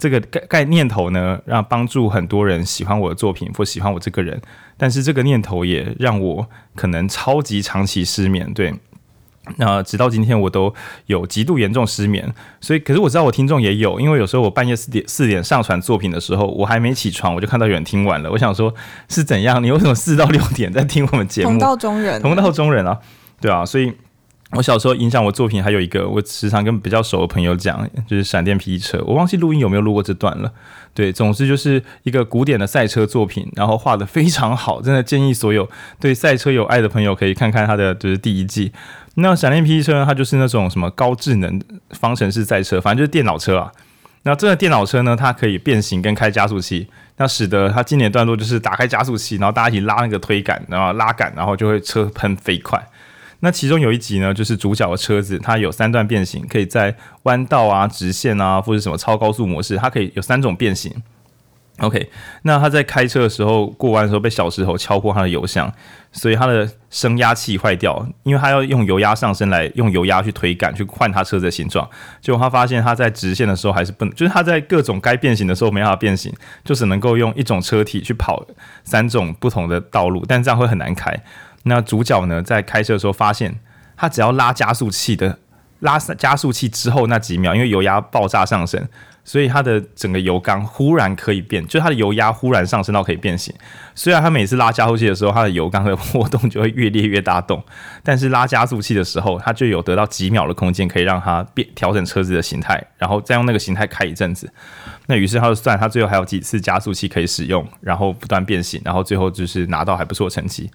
这个概念头呢，让帮助很多人喜欢我的作品或喜欢我这个人，但是这个念头也让我可能超级长期失眠，对，那、呃、直到今天我都有极度严重失眠，所以可是我知道我听众也有，因为有时候我半夜四点四点上传作品的时候，我还没起床我就看到有人听完了，我想说是怎样？你为什么四到六点在听我们节目？同道中人，同道中人啊，对啊，所以。我小时候影响我作品还有一个，我时常跟比较熟的朋友讲，就是闪电霹雳车，我忘记录音有没有录过这段了。对，总之就是一个古典的赛车作品，然后画得非常好，真的建议所有对赛车有爱的朋友可以看看他的就是第一季。那闪电霹雳车它就是那种什么高智能方程式赛车，反正就是电脑车啊。那这个电脑车呢，它可以变形跟开加速器，那使得它经典段落就是打开加速器，然后大家一起拉那个推杆，然后拉杆，然后就会车喷飞快。那其中有一集呢，就是主角的车子，它有三段变形，可以在弯道啊、直线啊，或者什么超高速模式，它可以有三种变形。OK， 那他在开车的时候，过弯的时候被小石头敲破他的油箱，所以他的升压器坏掉，因为他要用油压上升来用油压去推杆去换他车子的形状。结果他发现他在直线的时候还是不能，就是他在各种该变形的时候没办法变形，就只能够用一种车体去跑三种不同的道路，但这样会很难开。那主角呢，在开车的时候发现，他只要拉加速器的拉加速器之后那几秒，因为油压爆炸上升，所以他的整个油缸忽然可以变，就是他的油压忽然上升到可以变形。虽然他每次拉加速器的时候，他的油缸的波动就会越裂越大洞，但是拉加速器的时候，他就有得到几秒的空间可以让他变调整车子的形态，然后再用那个形态开一阵子。那于是他就算他最后还有几次加速器可以使用，然后不断变形，然后最后就是拿到还不错成绩。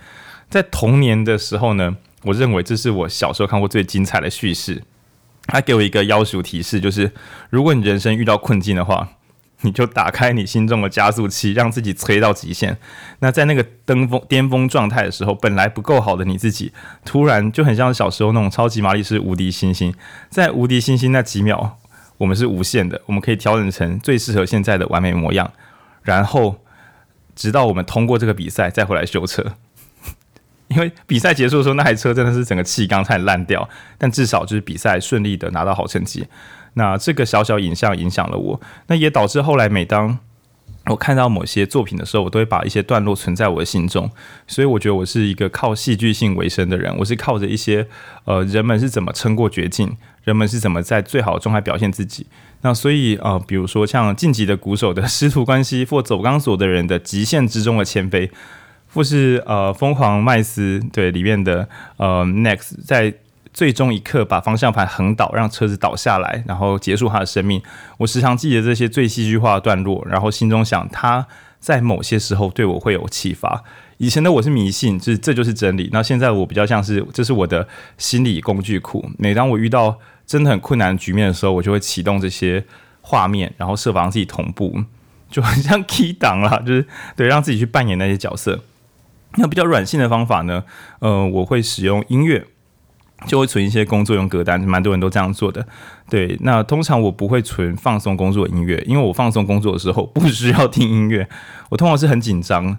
在童年的时候呢，我认为这是我小时候看过最精彩的叙事。他给我一个要求提示，就是如果你人生遇到困境的话，你就打开你心中的加速器，让自己催到极限。那在那个登峰巅峰状态的时候，本来不够好的你自己，突然就很像小时候那种超级玛丽是无敌星星，在无敌星星那几秒，我们是无限的，我们可以调整成最适合现在的完美模样。然后，直到我们通过这个比赛，再回来修车。因为比赛结束的时候，那台车真的是整个气缸差点烂掉，但至少就是比赛顺利的拿到好成绩。那这个小小影像影响了我，那也导致后来每当我看到某些作品的时候，我都会把一些段落存在我的心中。所以我觉得我是一个靠戏剧性为生的人，我是靠着一些呃人们是怎么撑过绝境，人们是怎么在最好的状态表现自己。那所以呃，比如说像晋级的鼓手的师徒关系，或走钢索的人的极限之中的谦卑。或是呃，疯狂麦斯对里面的呃 Next 在最终一刻把方向盘横倒，让车子倒下来，然后结束他的生命。我时常记得这些最戏剧化的段落，然后心中想他在某些时候对我会有启发。以前的我是迷信，就是这就是真理，那现在我比较像是这是我的心理工具库，每当我遇到真的很困难的局面的时候，我就会启动这些画面，然后设法让自己同步，就很像 key 档啦，就是对让自己去扮演那些角色。那比较软性的方法呢，呃，我会使用音乐，就会存一些工作用歌单，蛮多人都这样做的。对，那通常我不会存放松工作的音乐，因为我放松工作的时候不需要听音乐，我通常是很紧张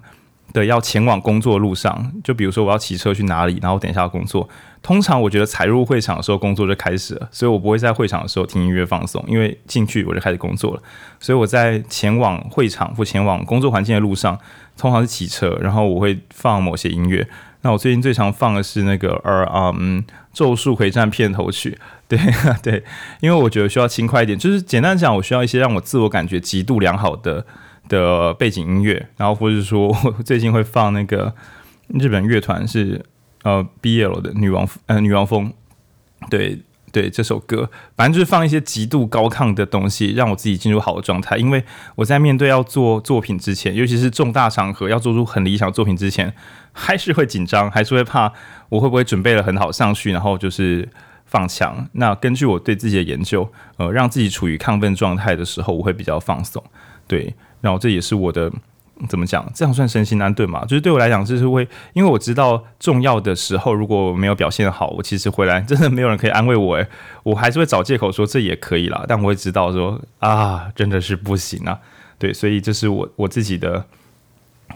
的要前往工作路上，就比如说我要骑车去哪里，然后等一下要工作。通常我觉得踩入会场的时候工作就开始了，所以我不会在会场的时候听音乐放松，因为进去我就开始工作了。所以我在前往会场或前往工作环境的路上，通常是骑车，然后我会放某些音乐。那我最近最常放的是那个呃嗯咒术回战片头曲，对对，因为我觉得需要轻快一点，就是简单讲，我需要一些让我自我感觉极度良好的。的背景音乐，然后或者说我最近会放那个日本乐团是呃 B L 的女王呃女王风，对对这首歌，反正就是放一些极度高亢的东西，让我自己进入好的状态。因为我在面对要做作品之前，尤其是重大场合要做出很理想的作品之前，还是会紧张，还是会怕我会不会准备了很好上去，然后就是。放强。那根据我对自己的研究，呃，让自己处于亢奋状态的时候，我会比较放松。对，然后这也是我的怎么讲？这样算身心安顿嘛？就是对我来讲，就是会，因为我知道重要的时候，如果我没有表现好，我其实回来真的没有人可以安慰我，哎，我还是会找借口说这也可以啦。但我会知道说啊，真的是不行啊。对，所以这是我我自己的。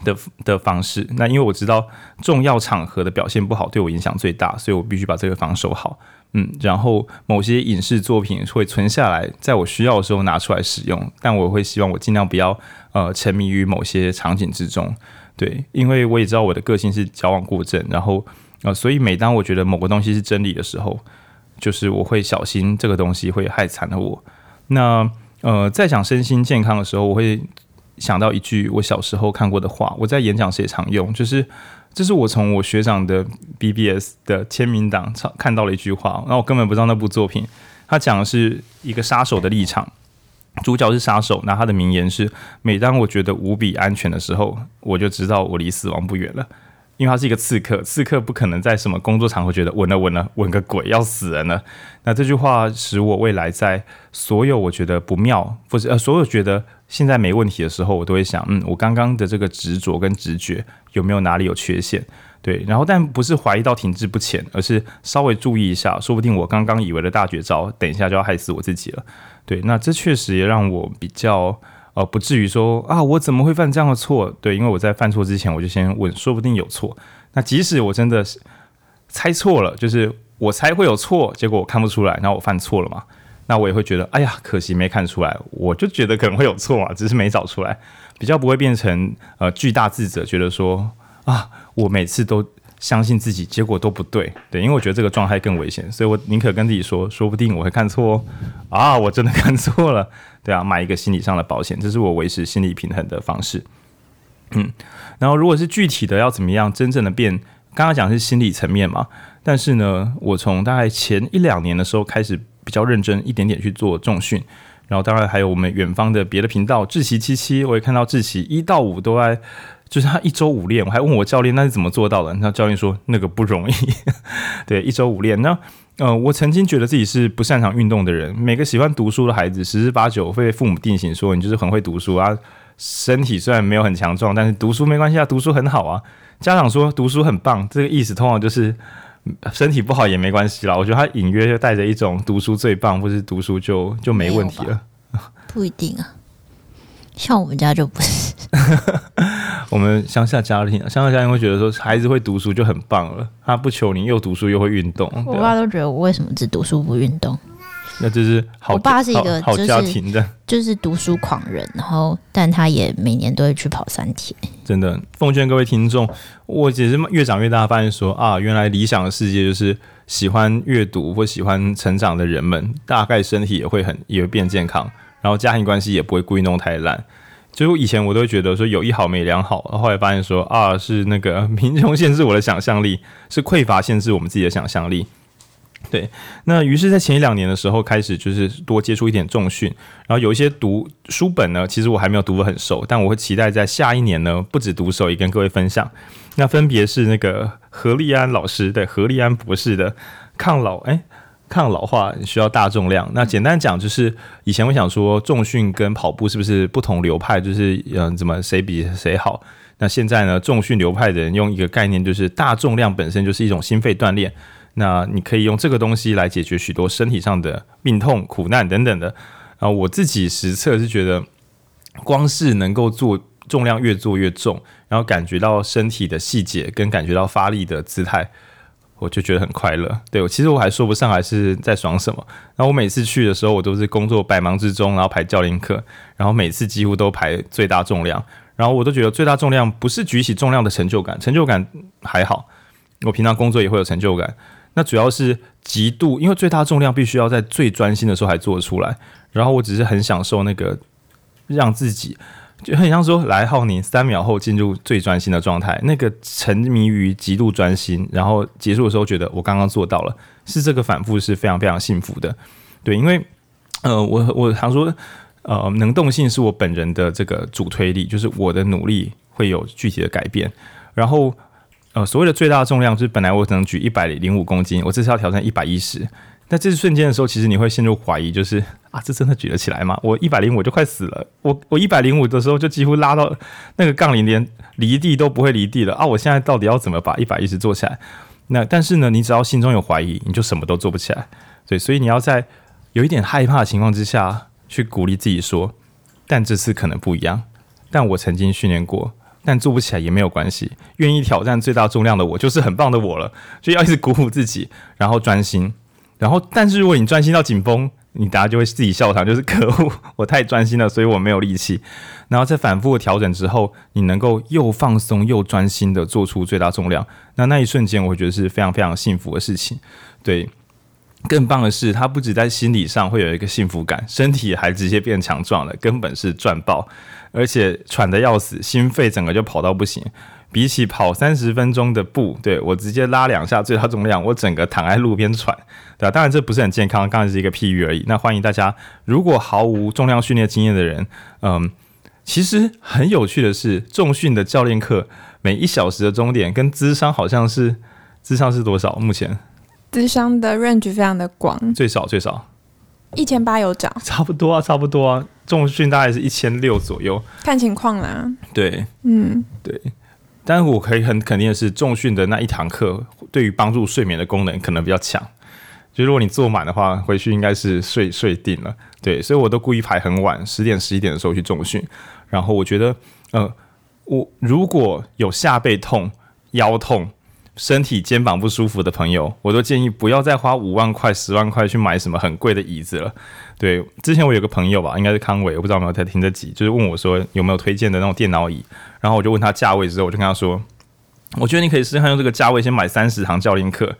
的, 的方式，那因为我知道重要场合的表现不好对我影响最大，所以我必须把这个防守好。嗯，然后某些影视作品会存下来，在我需要的时候拿出来使用，但我会希望我尽量不要呃沉迷于某些场景之中。对，因为我也知道我的个性是矫枉过正，然后呃，所以每当我觉得某个东西是真理的时候，就是我会小心这个东西会害惨了我。那呃，在讲身心健康的时候，我会。想到一句我小时候看过的话，我在演讲时也常用，就是这是我从我学长的 B B S 的签名档看到了一句话，然后我根本不知道那部作品，他讲的是一个杀手的立场，主角是杀手，那他的名言是：每当我觉得无比安全的时候，我就知道我离死亡不远了。因为他是一个刺客，刺客不可能在什么工作场合觉得稳了稳了稳个鬼，要死人了。那这句话使我未来在所有我觉得不妙，或者、呃、所有觉得现在没问题的时候，我都会想，嗯，我刚刚的这个执着跟直觉有没有哪里有缺陷？对，然后但不是怀疑到停滞不前，而是稍微注意一下，说不定我刚刚以为的大绝招，等一下就要害死我自己了。对，那这确实也让我比较。呃，不至于说啊，我怎么会犯这样的错？对，因为我在犯错之前，我就先问，说不定有错。那即使我真的猜错了，就是我猜会有错，结果我看不出来，然后我犯错了嘛，那我也会觉得，哎呀，可惜没看出来，我就觉得可能会有错啊，只是没找出来，比较不会变成呃巨大自责，觉得说啊，我每次都相信自己，结果都不对。对，因为我觉得这个状态更危险，所以我宁可跟自己说，说不定我会看错哦，啊，我真的看错了。对啊，买一个心理上的保险，这是我维持心理平衡的方式。嗯，然后如果是具体的要怎么样真正的变，刚刚讲是心理层面嘛，但是呢，我从大概前一两年的时候开始比较认真一点点去做重训，然后当然还有我们远方的别的频道志祺七七，我也看到志祺一到五都在。就是他一周五练，我还问我教练那是怎么做到的，那教练说那个不容易对，一周五练。那呃，我曾经觉得自己是不擅长运动的人，每个喜欢读书的孩子十之八九会被父母定型说你就是很会读书啊，身体虽然没有很强壮，但是读书没关系啊，读书很好啊，家长说读书很棒，这个意思通常就是身体不好也没关系啦。我觉得他隐约就带着一种读书最棒，或是读书就就没问题了。不一定啊，像我们家就不是我们乡下家庭，乡下家庭会觉得说孩子会读书就很棒了，他不求你又读书又会运动。我爸都觉得我为什么只读书不运动？那就是好，我爸是一个、就是、好家庭的，就是读书狂人，然后但他也每年都会去跑三铁。真的，奉劝各位听众，我只是越长越大发现说啊，原来理想的世界就是喜欢阅读或喜欢成长的人们，大概身体也会很也会变健康。然后家庭关系也不会故意弄太烂，就以前我都觉得说有一好没两好，后来发现说啊是那个贫穷限制我的想象力，是匮乏限制我们自己的想象力。对，那于是在前一两年的时候开始就是多接触一点重训，然后有一些读书本呢，其实我还没有读得很熟，但我会期待在下一年呢不止读熟也跟各位分享。那分别是那个何立安老师，对，何立安博士的抗老哎。欸抗老化需要大重量，那简单讲就是以前我想说重训跟跑步是不是不同流派，就是、呃、怎么谁比谁好，那现在呢重训流派的人用一个概念就是大重量本身就是一种心肺锻炼，那你可以用这个东西来解决许多身体上的病痛苦难等等的、呃、我自己实测是觉得光是能够做重量越做越重，然后感觉到身体的细节跟感觉到发力的姿态，我就觉得很快乐。对，我其实我还说不上来是在爽什么。然后我每次去的时候，我都是工作百忙之中，然后排教练课，然后每次几乎都排最大重量。然后我都觉得最大重量不是举起重量的成就感，成就感还好，我平常工作也会有成就感。那主要是极度，因为最大重量必须要在最专心的时候还做得出来。然后我只是很享受那个让自己。就很像说来浩宁三秒后进入最专心的状态，那个沉迷于极度专心，然后结束的时候觉得我刚刚做到了，是这个反复是非常非常幸福的。对，因为呃我我常说呃能动性是我本人的这个主推力，就是我的努力会有具体的改变。然后呃所谓的最大重量就是本来我只能举一百零五公斤，我这次要挑战一百一十。那这瞬间的时候，其实你会陷入怀疑，就是啊，这真的举得起来吗？我一百零五我就快死了，我我一百零五的时候就几乎拉到那个杠铃连离地都不会离地了啊！我现在到底要怎么把一百一十做起来？那但是呢，你只要心中有怀疑，你就什么都做不起来。对，所以你要在有一点害怕的情况之下，去鼓励自己说，但这次可能不一样，但我曾经训练过。但做不起来也没有关系，愿意挑战最大重量的我就是很棒的我了，就要一直鼓舞自己，然后专心。然后，但是如果你专心到紧绷，你大家就会自己笑场，就是可恶，我太专心了，所以我没有力气。然后在反复的调整之后，你能够又放松又专心的做出最大重量，那那一瞬间，我觉得是非常非常幸福的事情。对，更棒的是，它不只在心理上会有一个幸福感，身体还直接变强壮了，根本是赚爆，而且喘得要死，心肺整个就跑到不行。比起跑三十分钟的步，对，我直接拉两下最大重量，我整个躺在路边喘，对啊，当然这不是很健康，刚才是一个譬喻而已。那欢迎大家，如果毫无重量训练经验的人，嗯，其实很有趣的是，重训的教练课每一小时的钟点跟谘商好像是，谘商是多少？目前谘商的 range 非常的广，最少最少一千八有涨，差不多啊，差不多啊，重训大概是一千六左右，看情况啦。对，嗯，对。但是我可以很肯定的是，重训的那一堂课对于帮助睡眠的功能可能比较强。就如果你做满的话，回去应该是 睡, 睡定了。对，所以我都故意排很晚，十点十一点的时候去重训。然后我觉得，呃，我如果有下背痛、腰痛、身体肩膀不舒服的朋友，我都建议不要再花五万块、十万块去买什么很贵的椅子了。对，之前我有个朋友吧，应该是康伟，我不知道有没有在听这集，就是问我说有没有推荐的那种电脑椅。然后我就问他价位之后，我就跟他说，我觉得你可以试试看用这个价位先买三十堂教练课，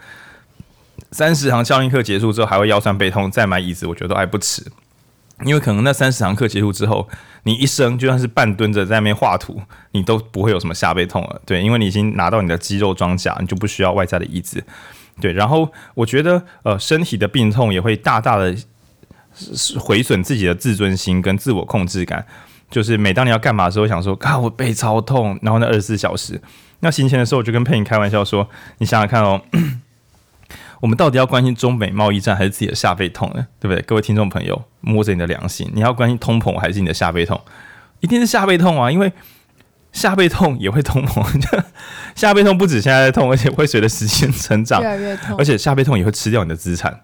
三十堂教练课结束之后还会腰酸背痛，再买椅子，我觉得都还不迟。因为可能那三十堂课结束之后，你一生就算是半蹲着在那边画图，你都不会有什么下背痛了。对，因为你已经拿到你的肌肉装甲，你就不需要外在的椅子。对，然后我觉得呃，身体的病痛也会大大的毁损自己的自尊心跟自我控制感。就是每当你要干嘛的时候，想说啊，我背超痛，然后那二十四小时，那行前的时候，我就跟佩妮开玩笑说，你想想看哦，我们到底要关心中美贸易战还是自己的下背痛呢？对不对？各位听众朋友，摸着你的良心，你要关心通膨还是你的下背痛？一定是下背痛啊，因为下背痛也会通膨，下背痛不止现在在痛，而且会随着时间成长，越来越痛，而且下背痛也会吃掉你的资产。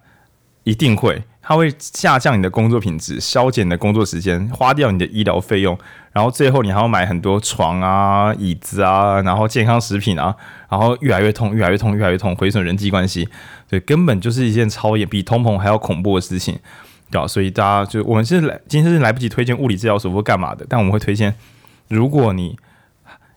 一定会，它会下降你的工作品质，削减你的工作时间，花掉你的医疗费用，然后最后你还要买很多床啊、椅子啊，然后健康食品啊，然后越来越痛、越来越痛、越来越痛，毁损人际关系，对，根本就是一件超也比通膨还要恐怖的事情，对吧？所以大家就我们是来今天是来不及推荐物理治疗所或干嘛的，但我们会推荐，如果你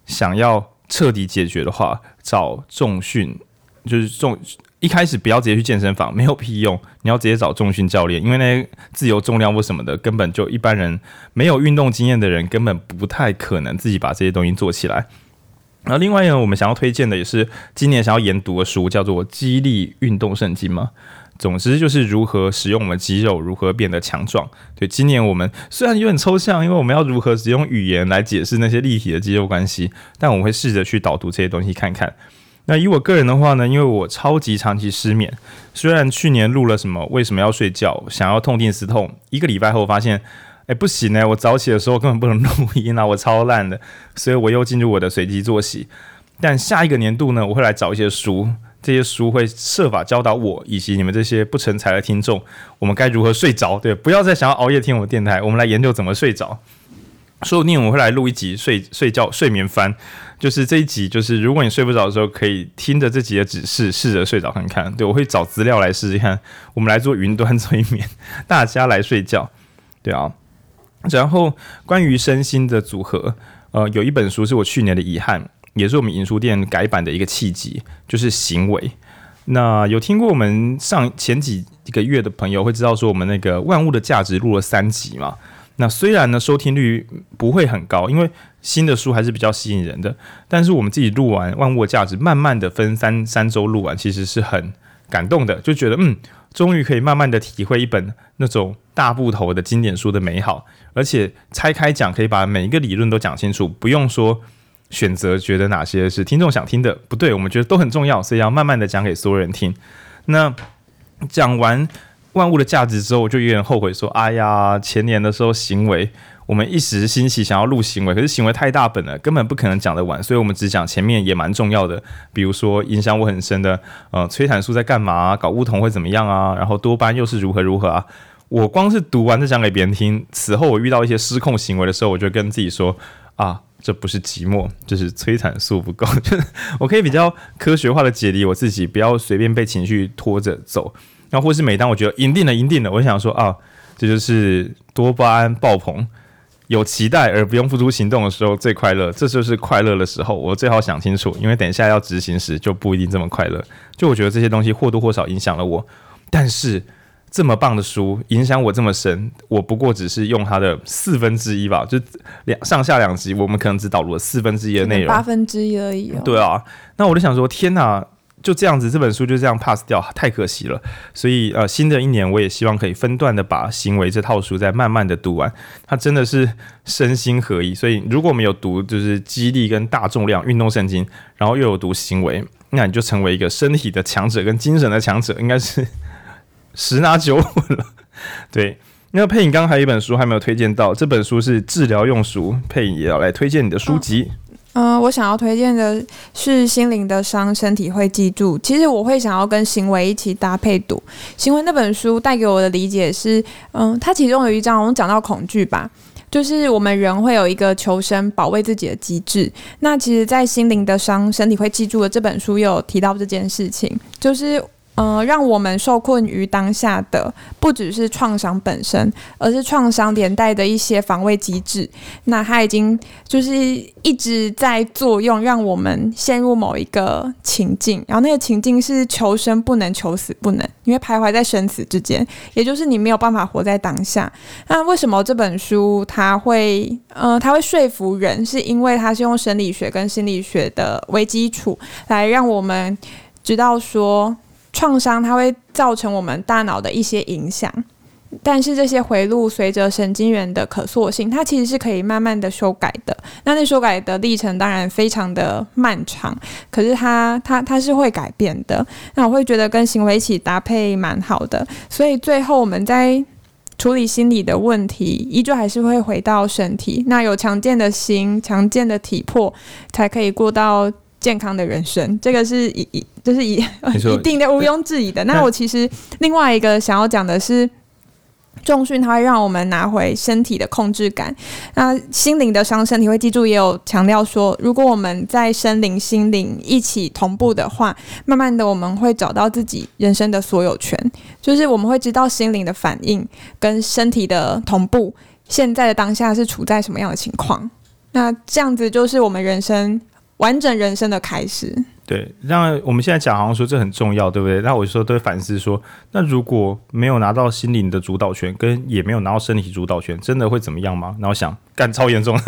想要彻底解决的话，找重训，就是重。一开始不要直接去健身房，没有屁用。你要直接找重训教练，因为那些自由重量或什么的，根本就一般人没有运动经验的人，根本不太可能自己把这些东西做起来。然后另外一个我们想要推荐的也是今年想要研读的书，叫做《激励运动圣经》嘛。总之就是如何使用我们肌肉，如何变得强壮。对，今年我们虽然有点抽象，因为我们要如何使用语言来解释那些立体的肌肉关系，但我们会试着去导读这些东西看看。那以我个人的话呢，因为我超级长期失眠，虽然去年录了什么为什么要睡觉，想要痛定思痛，一个礼拜后发现哎、欸，不行哎、欸，我早起的时候根本不能录音啊，我超烂的，所以我又进入我的随机作息。但下一个年度呢，我会来找一些书，这些书会设法教导我以及你们这些不成才的听众，我们该如何睡着。对，不要再想要熬夜听我们电台，我们来研究怎么睡着。说不定我会来录一集 睡, 睡觉睡眠番，就是这一集，就是如果你睡不着的时候，可以听着这集的指示，试着睡着看看。对，我会找资料来试试看，我们来做云端催眠，大家来睡觉。对啊，然后关于身心的组合，呃，有一本书是我去年的遗憾，也是我们影书店改版的一个契机，就是行为。那有听过我们上前几个月的朋友会知道说，我们那个万物的价值录了三集嘛。那虽然呢收听率不会很高，因为新的书还是比较吸引人的，但是我们自己录完万物的价值，慢慢的分三三周录完，其实是很感动的，就觉得嗯，终于可以慢慢的体会一本那种大部头的经典书的美好，而且拆开讲可以把每一个理论都讲清楚，不用说选择觉得哪些是听众想听的，不对，我们觉得都很重要，所以要慢慢的讲给所有人听。那讲完万物的价值之后，我就有点后悔说，哎呀，前年的时候行为，我们一时兴起想要录行为，可是行为太大本了，根本不可能讲得完，所以我们只讲前面也蛮重要的，比如说影响我很深的，呃，催产素在干嘛、啊，睾固酮会怎么样啊，然后多巴胺又是如何如何啊。我光是读完再讲给别人听，此后我遇到一些失控行为的时候，我就跟自己说啊，这不是寂寞，这是催产素不够。我可以比较科学化的解离我自己，不要随便被情绪拖着走。然后或是每当我觉得赢定了赢定了，我想说啊，这就是多巴胺爆棚，有期待而不用付出行动的时候最快乐，这就是快乐的时候。我最好想清楚，因为等一下要执行时就不一定这么快乐。就我觉得这些东西或多或少影响了我，但是这么棒的书影响我这么深，我不过只是用它的四分之一吧，就上下两集我们可能只导入了四分之一的内容，八分之一而已、哦、对啊。那我就想说天哪，就这样子，这本书就这样 pass 掉，太可惜了。所以呃，新的一年我也希望可以分段的把行为这套书再慢慢的读完，它真的是身心合一。所以如果我们有读就是肌力跟大重量运动圣经，然后又有读行为，那你就成为一个身体的强者跟精神的强者，应该是十拿九稳了。对，那配影刚还有一本书还没有推荐到，这本书是治疗用书，配影也要来推荐你的书籍。嗯嗯，我想要推荐的是心灵的伤身体会记住。其实我会想要跟行为一起搭配读行为那本书，带给我的理解是嗯，它其中有一章好像讲到恐惧吧，就是我们人会有一个求生保卫自己的机制。那其实在心灵的伤身体会记住的这本书也有提到这件事情，就是呃，让我们受困于当下的不只是创伤本身，而是创伤连带的一些防卫机制。那它已经就是一直在作用，让我们陷入某一个情境，然后那个情境是求生不能，求死不能，因为徘徊在生死之间，也就是你没有办法活在当下。那为什么这本书它会呃，它会说服人，是因为它是用生理学跟心理学的为基础，来让我们知道说创伤它会造成我们大脑的一些影响，但是这些回路随着神经元的可塑性，它其实是可以慢慢的修改的。那那修改的历程当然非常的漫长，可是它它它是会改变的。那我会觉得跟行为一起搭配蛮好的，所以最后我们在处理心理的问题，依旧还是会回到身体。那有强健的心，强健的体魄，才可以过到健康的人生，这个是一一这、就是一一定的毋庸置疑的。那我其实另外一个想要讲的是，重训它会让我们拿回身体的控制感。那心灵的伤身体会记住也有强调说，如果我们在身灵心灵一起同步的话，慢慢的我们会找到自己人生的所有权，就是我们会知道心灵的反应跟身体的同步，现在的当下是处在什么样的情况。那这样子就是我们人生完整人生的开始。对，那我们现在讲好像说这很重要，对不对？那我说都会反思说，那如果没有拿到心灵的主导权，跟也没有拿到身体主导权，真的会怎么样吗？然后想，干超严重的，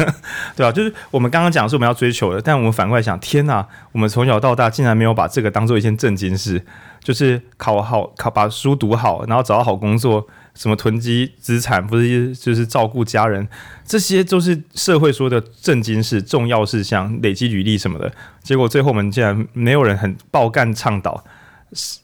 对吧、啊？就是我们刚刚讲是我们要追求的，但我们反过来想，天哪、啊，我们从小到大竟然没有把这个当做一件正经事，就是考好考把书读好，然后找到好工作，什么囤积资产，不是就是照顾家人，这些都是社会说的正经事、重要事项，累积履历什么的。结果最后我们竟然没有人很爆干倡导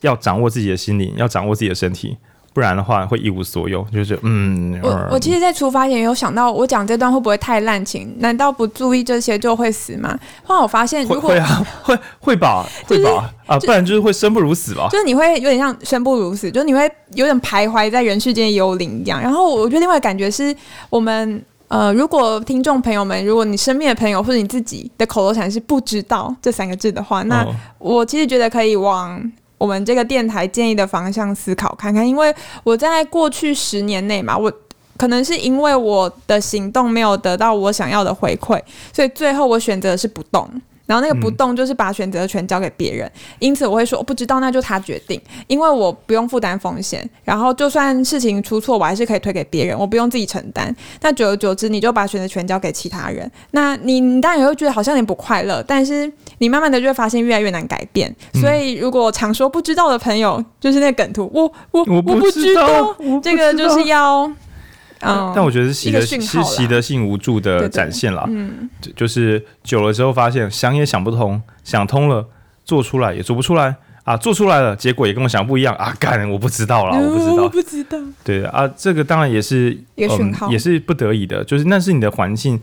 要掌握自己的心灵，要掌握自己的身体，不然的话会一无所有。就是嗯，我我其实在出发前有想到，我讲这段会不会太滥情？难道不注意这些就会死吗？后来我发现，如果 会, 會啊，会会吧，会吧、就是、啊，不然就是会生不如死吧。就是你会有点像生不如死，就是你会有点徘徊在人世间幽灵一样。然后我觉得另外感觉是我们。呃，如果听众朋友们，如果你身边的朋友或者你自己的口头禅是不知道这三个字的话，那我其实觉得可以往我们这个电台建议的方向思考看看，因为我在过去十年内嘛，我可能是因为我的行动没有得到我想要的回馈，所以最后我选择的是不动。然后那个不动就是把选择权交给别人、嗯、因此我会说我不知道那就他决定，因为我不用负担风险，然后就算事情出错我还是可以推给别人，我不用自己承担。那久而久之你就把选择权交给其他人，那 你, 你当然也会觉得好像你不快乐，但是你慢慢的就会发现越来越难改变、嗯、所以如果常说不知道的朋友，就是那个梗图，我我我不知道，这个就是要嗯、但我觉得是习得是习得性无助的展现啦，對對對、嗯、就是久了之后发现想也想不通，想通了做出来也做不出来啊，做出来了结果也跟我想不一样啊，干我不知道啦、嗯、我不知道我不知道对啊，这个当然也是一个讯号、嗯、也是不得已的，就是那是你的环境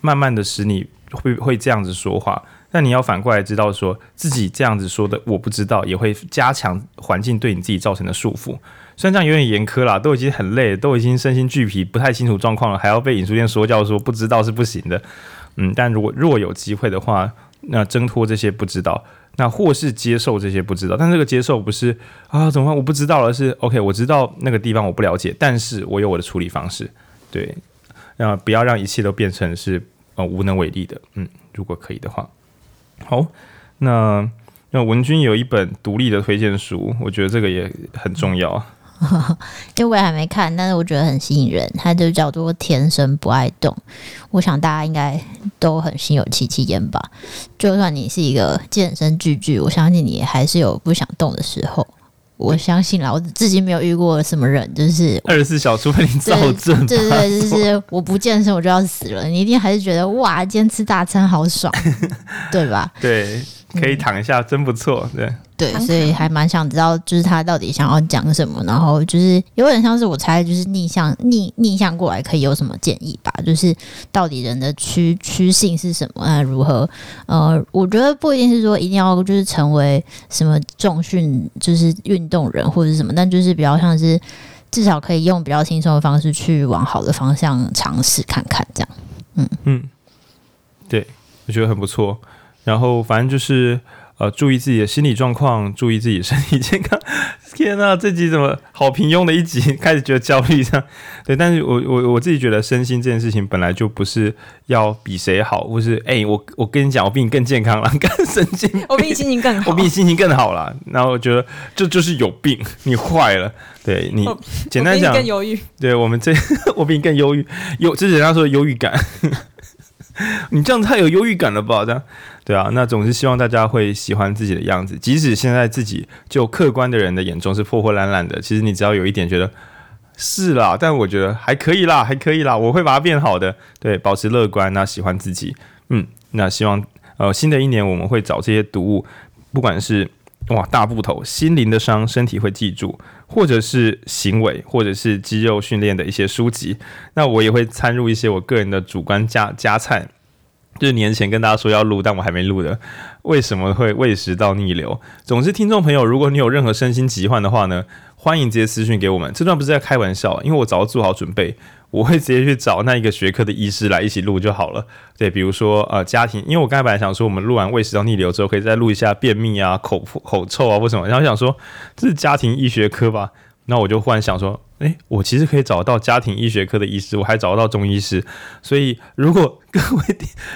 慢慢的使你 会, 会这样子说话，但你要反过来知道说自己这样子说的我不知道也会加强环境对你自己造成的束缚。虽然这样有点严苛啦，都已经很累，都已经身心俱疲，不太清楚状况了，还要被引述店说教说不知道是不行的。嗯，但如果若有机会的话，那挣脱这些不知道，那或是接受这些不知道。但这个接受不是啊，怎么办？我不知道了，是 OK， 我知道那个地方我不了解，但是我有我的处理方式。对，那不要让一切都变成是、呃、无能为力的。嗯，如果可以的话，好，那那文君有一本独立的推荐书，我觉得这个也很重要。这我也还没看，但是我觉得很吸引人，它就叫做天生不爱动，我想大家应该都很心有戚戚焉吧，就算你是一个健身巨巨，我相信你还是有不想动的时候，我相信啦，我至今没有遇过什么人就是二十四小时被你造证吧，对对对，就是我不健身我就要死了，你一定还是觉得哇今天吃大餐好爽对吧，对，可以躺一下、嗯、真不错，对对，所以还蛮想知道就是他到底想要讲什么，然后就是有点像是我猜就是逆向逆逆向过来可以有什么建议吧，就是到底人的趋趋性是什么、啊、如何呃，我觉得不一定是说一定要就是成为什么重训就是运动人或者是什么，但就是比较像是至少可以用比较轻松的方式去往好的方向尝试看看这样。嗯嗯，对，我觉得很不错，然后反正就是呃，注意自己的心理状况，注意自己身体健康。天啊，这集怎么好平庸的一集，开始觉得焦虑这样。对，但是我我我自己觉得身心这件事情本来就不是要比谁好，或是哎、欸，我我跟你讲，我比你更健康啦，更神经病，我比你心情更好，我比你心情更好啦。然后我觉得这 就, 就是有病，你坏了。对你简单讲，我比你更忧郁。对我们这，我比你更忧郁，有这是人家说的忧郁感。你这样太有忧郁感了吧？这样。对啊，那总是希望大家会喜欢自己的样子，即使现在自己就客观的人的眼中是破破烂烂的，其实你只要有一点觉得是啦，但我觉得还可以啦，还可以啦，我会把它变好的。对，保持乐观，那喜欢自己，嗯，那希望呃新的一年我们会找这些读物，不管是哇大部头心灵的伤身体会记住，或者是行为，或者是肌肉训练的一些书籍，那我也会参入一些我个人的主观加加菜。就是年前跟大家说要录，但我还没录的，为什么会胃食道逆流？总之，听众朋友，如果你有任何身心疾患的话呢，欢迎直接私讯给我们。这段不是在开玩笑，因为我早就做好准备，我会直接去找那一个学科的医师来一起录就好了。对，比如说呃家庭，因为我刚才本来想说，我们录完胃食道逆流之后，可以再录一下便秘啊、口口臭啊或什么，然后想说这是家庭医学科吧。那我就忽然想说，哎，我其实可以找到家庭医学科的医师，我还找到中医师，所以如果各位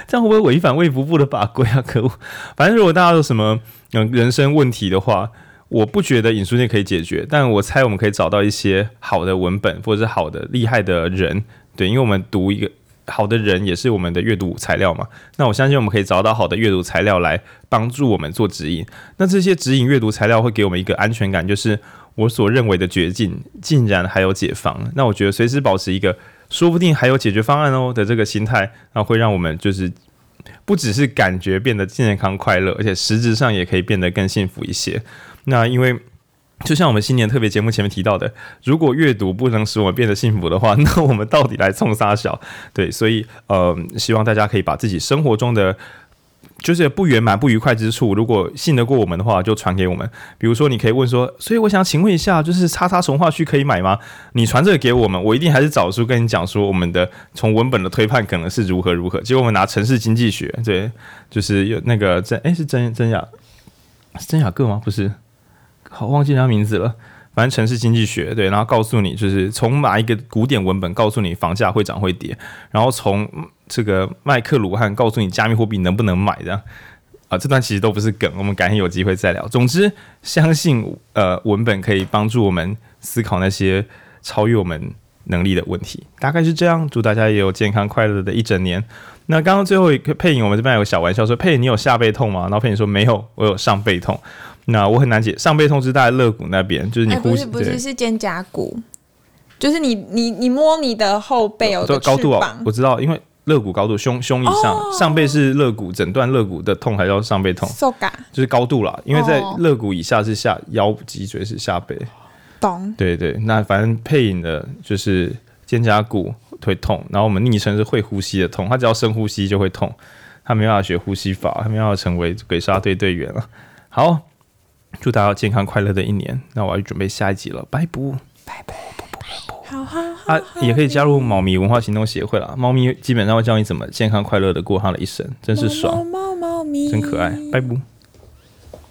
这样会不会违反卫福部的法规啊？可恶！反正如果大家有什么人生问题的话，我不觉得影书店可以解决，但我猜我们可以找到一些好的文本或者是好的厉害的人，对，因为我们读一个好的人也是我们的阅读材料嘛。那我相信我们可以找到好的阅读材料来帮助我们做指引。那这些指引阅读材料会给我们一个安全感，就是。我所认为的绝境竟然还有解放，那我觉得随时保持一个说不定还有解决方案哦的这个心态，那会让我们就是不只是感觉变得健康快乐，而且实质上也可以变得更幸福一些。那因为就像我们新年特别节目前面提到的，如果阅读不能使我们变得幸福的话，那我们到底来冲啥小？对，所以呃，希望大家可以把自己生活中的就是不圆满不愉快之处，如果信得过我们的话就传给我们。比如说你可以问说，所以我想请问一下，就是叉叉从化区可以买吗？你传这个给我们，我一定还是找书跟你讲说我们的从文本的推判可能是如何如何。结果我们拿城市经济学，对，就是有那个真哎、欸、是真真雅是真雅各吗？不是，好忘记他名字了。反正城市经济学，对，然后告诉你就是从哪一个古典文本告诉你房价会涨会跌，然后从这个麦克鲁汉告诉你加密货币能不能买的啊，这段其实都不是梗，我们改天有机会再聊。总之，相信呃文本可以帮助我们思考那些超越我们能力的问题，大概是这样。祝大家也有健康快乐的一整年。那刚刚最后一个配音，我们这边有小玩笑说，配音你有下背痛吗？然后配音说没有，我有上背痛。那我很难解，上背痛是在肋骨那边，就是你呼吸、欸、不是不是是肩胛骨，就是你你你摸你的后背有个翅膀，高度哦，我知道，因为肋骨高度胸胸以上，哦、上背是肋骨，整段肋骨的痛才叫上背痛，就是高度啦，因为在肋骨以下是下、哦、腰脊椎是下背，懂？对 对, 對，那反正配音的就是肩胛骨会痛，然后我们昵称是会呼吸的痛，他只要深呼吸就会痛，他没办法学呼吸法，他没办法成为鬼杀队队员了。好。祝大家健康快乐的一年，那我要去准备下一集了，拜不拜不不不不，好好好啊，也可以加入猫咪文化行动协会啦，猫咪基本上会教你怎么健康快乐的过它的一生，真是爽，猫猫咪真可爱，拜不。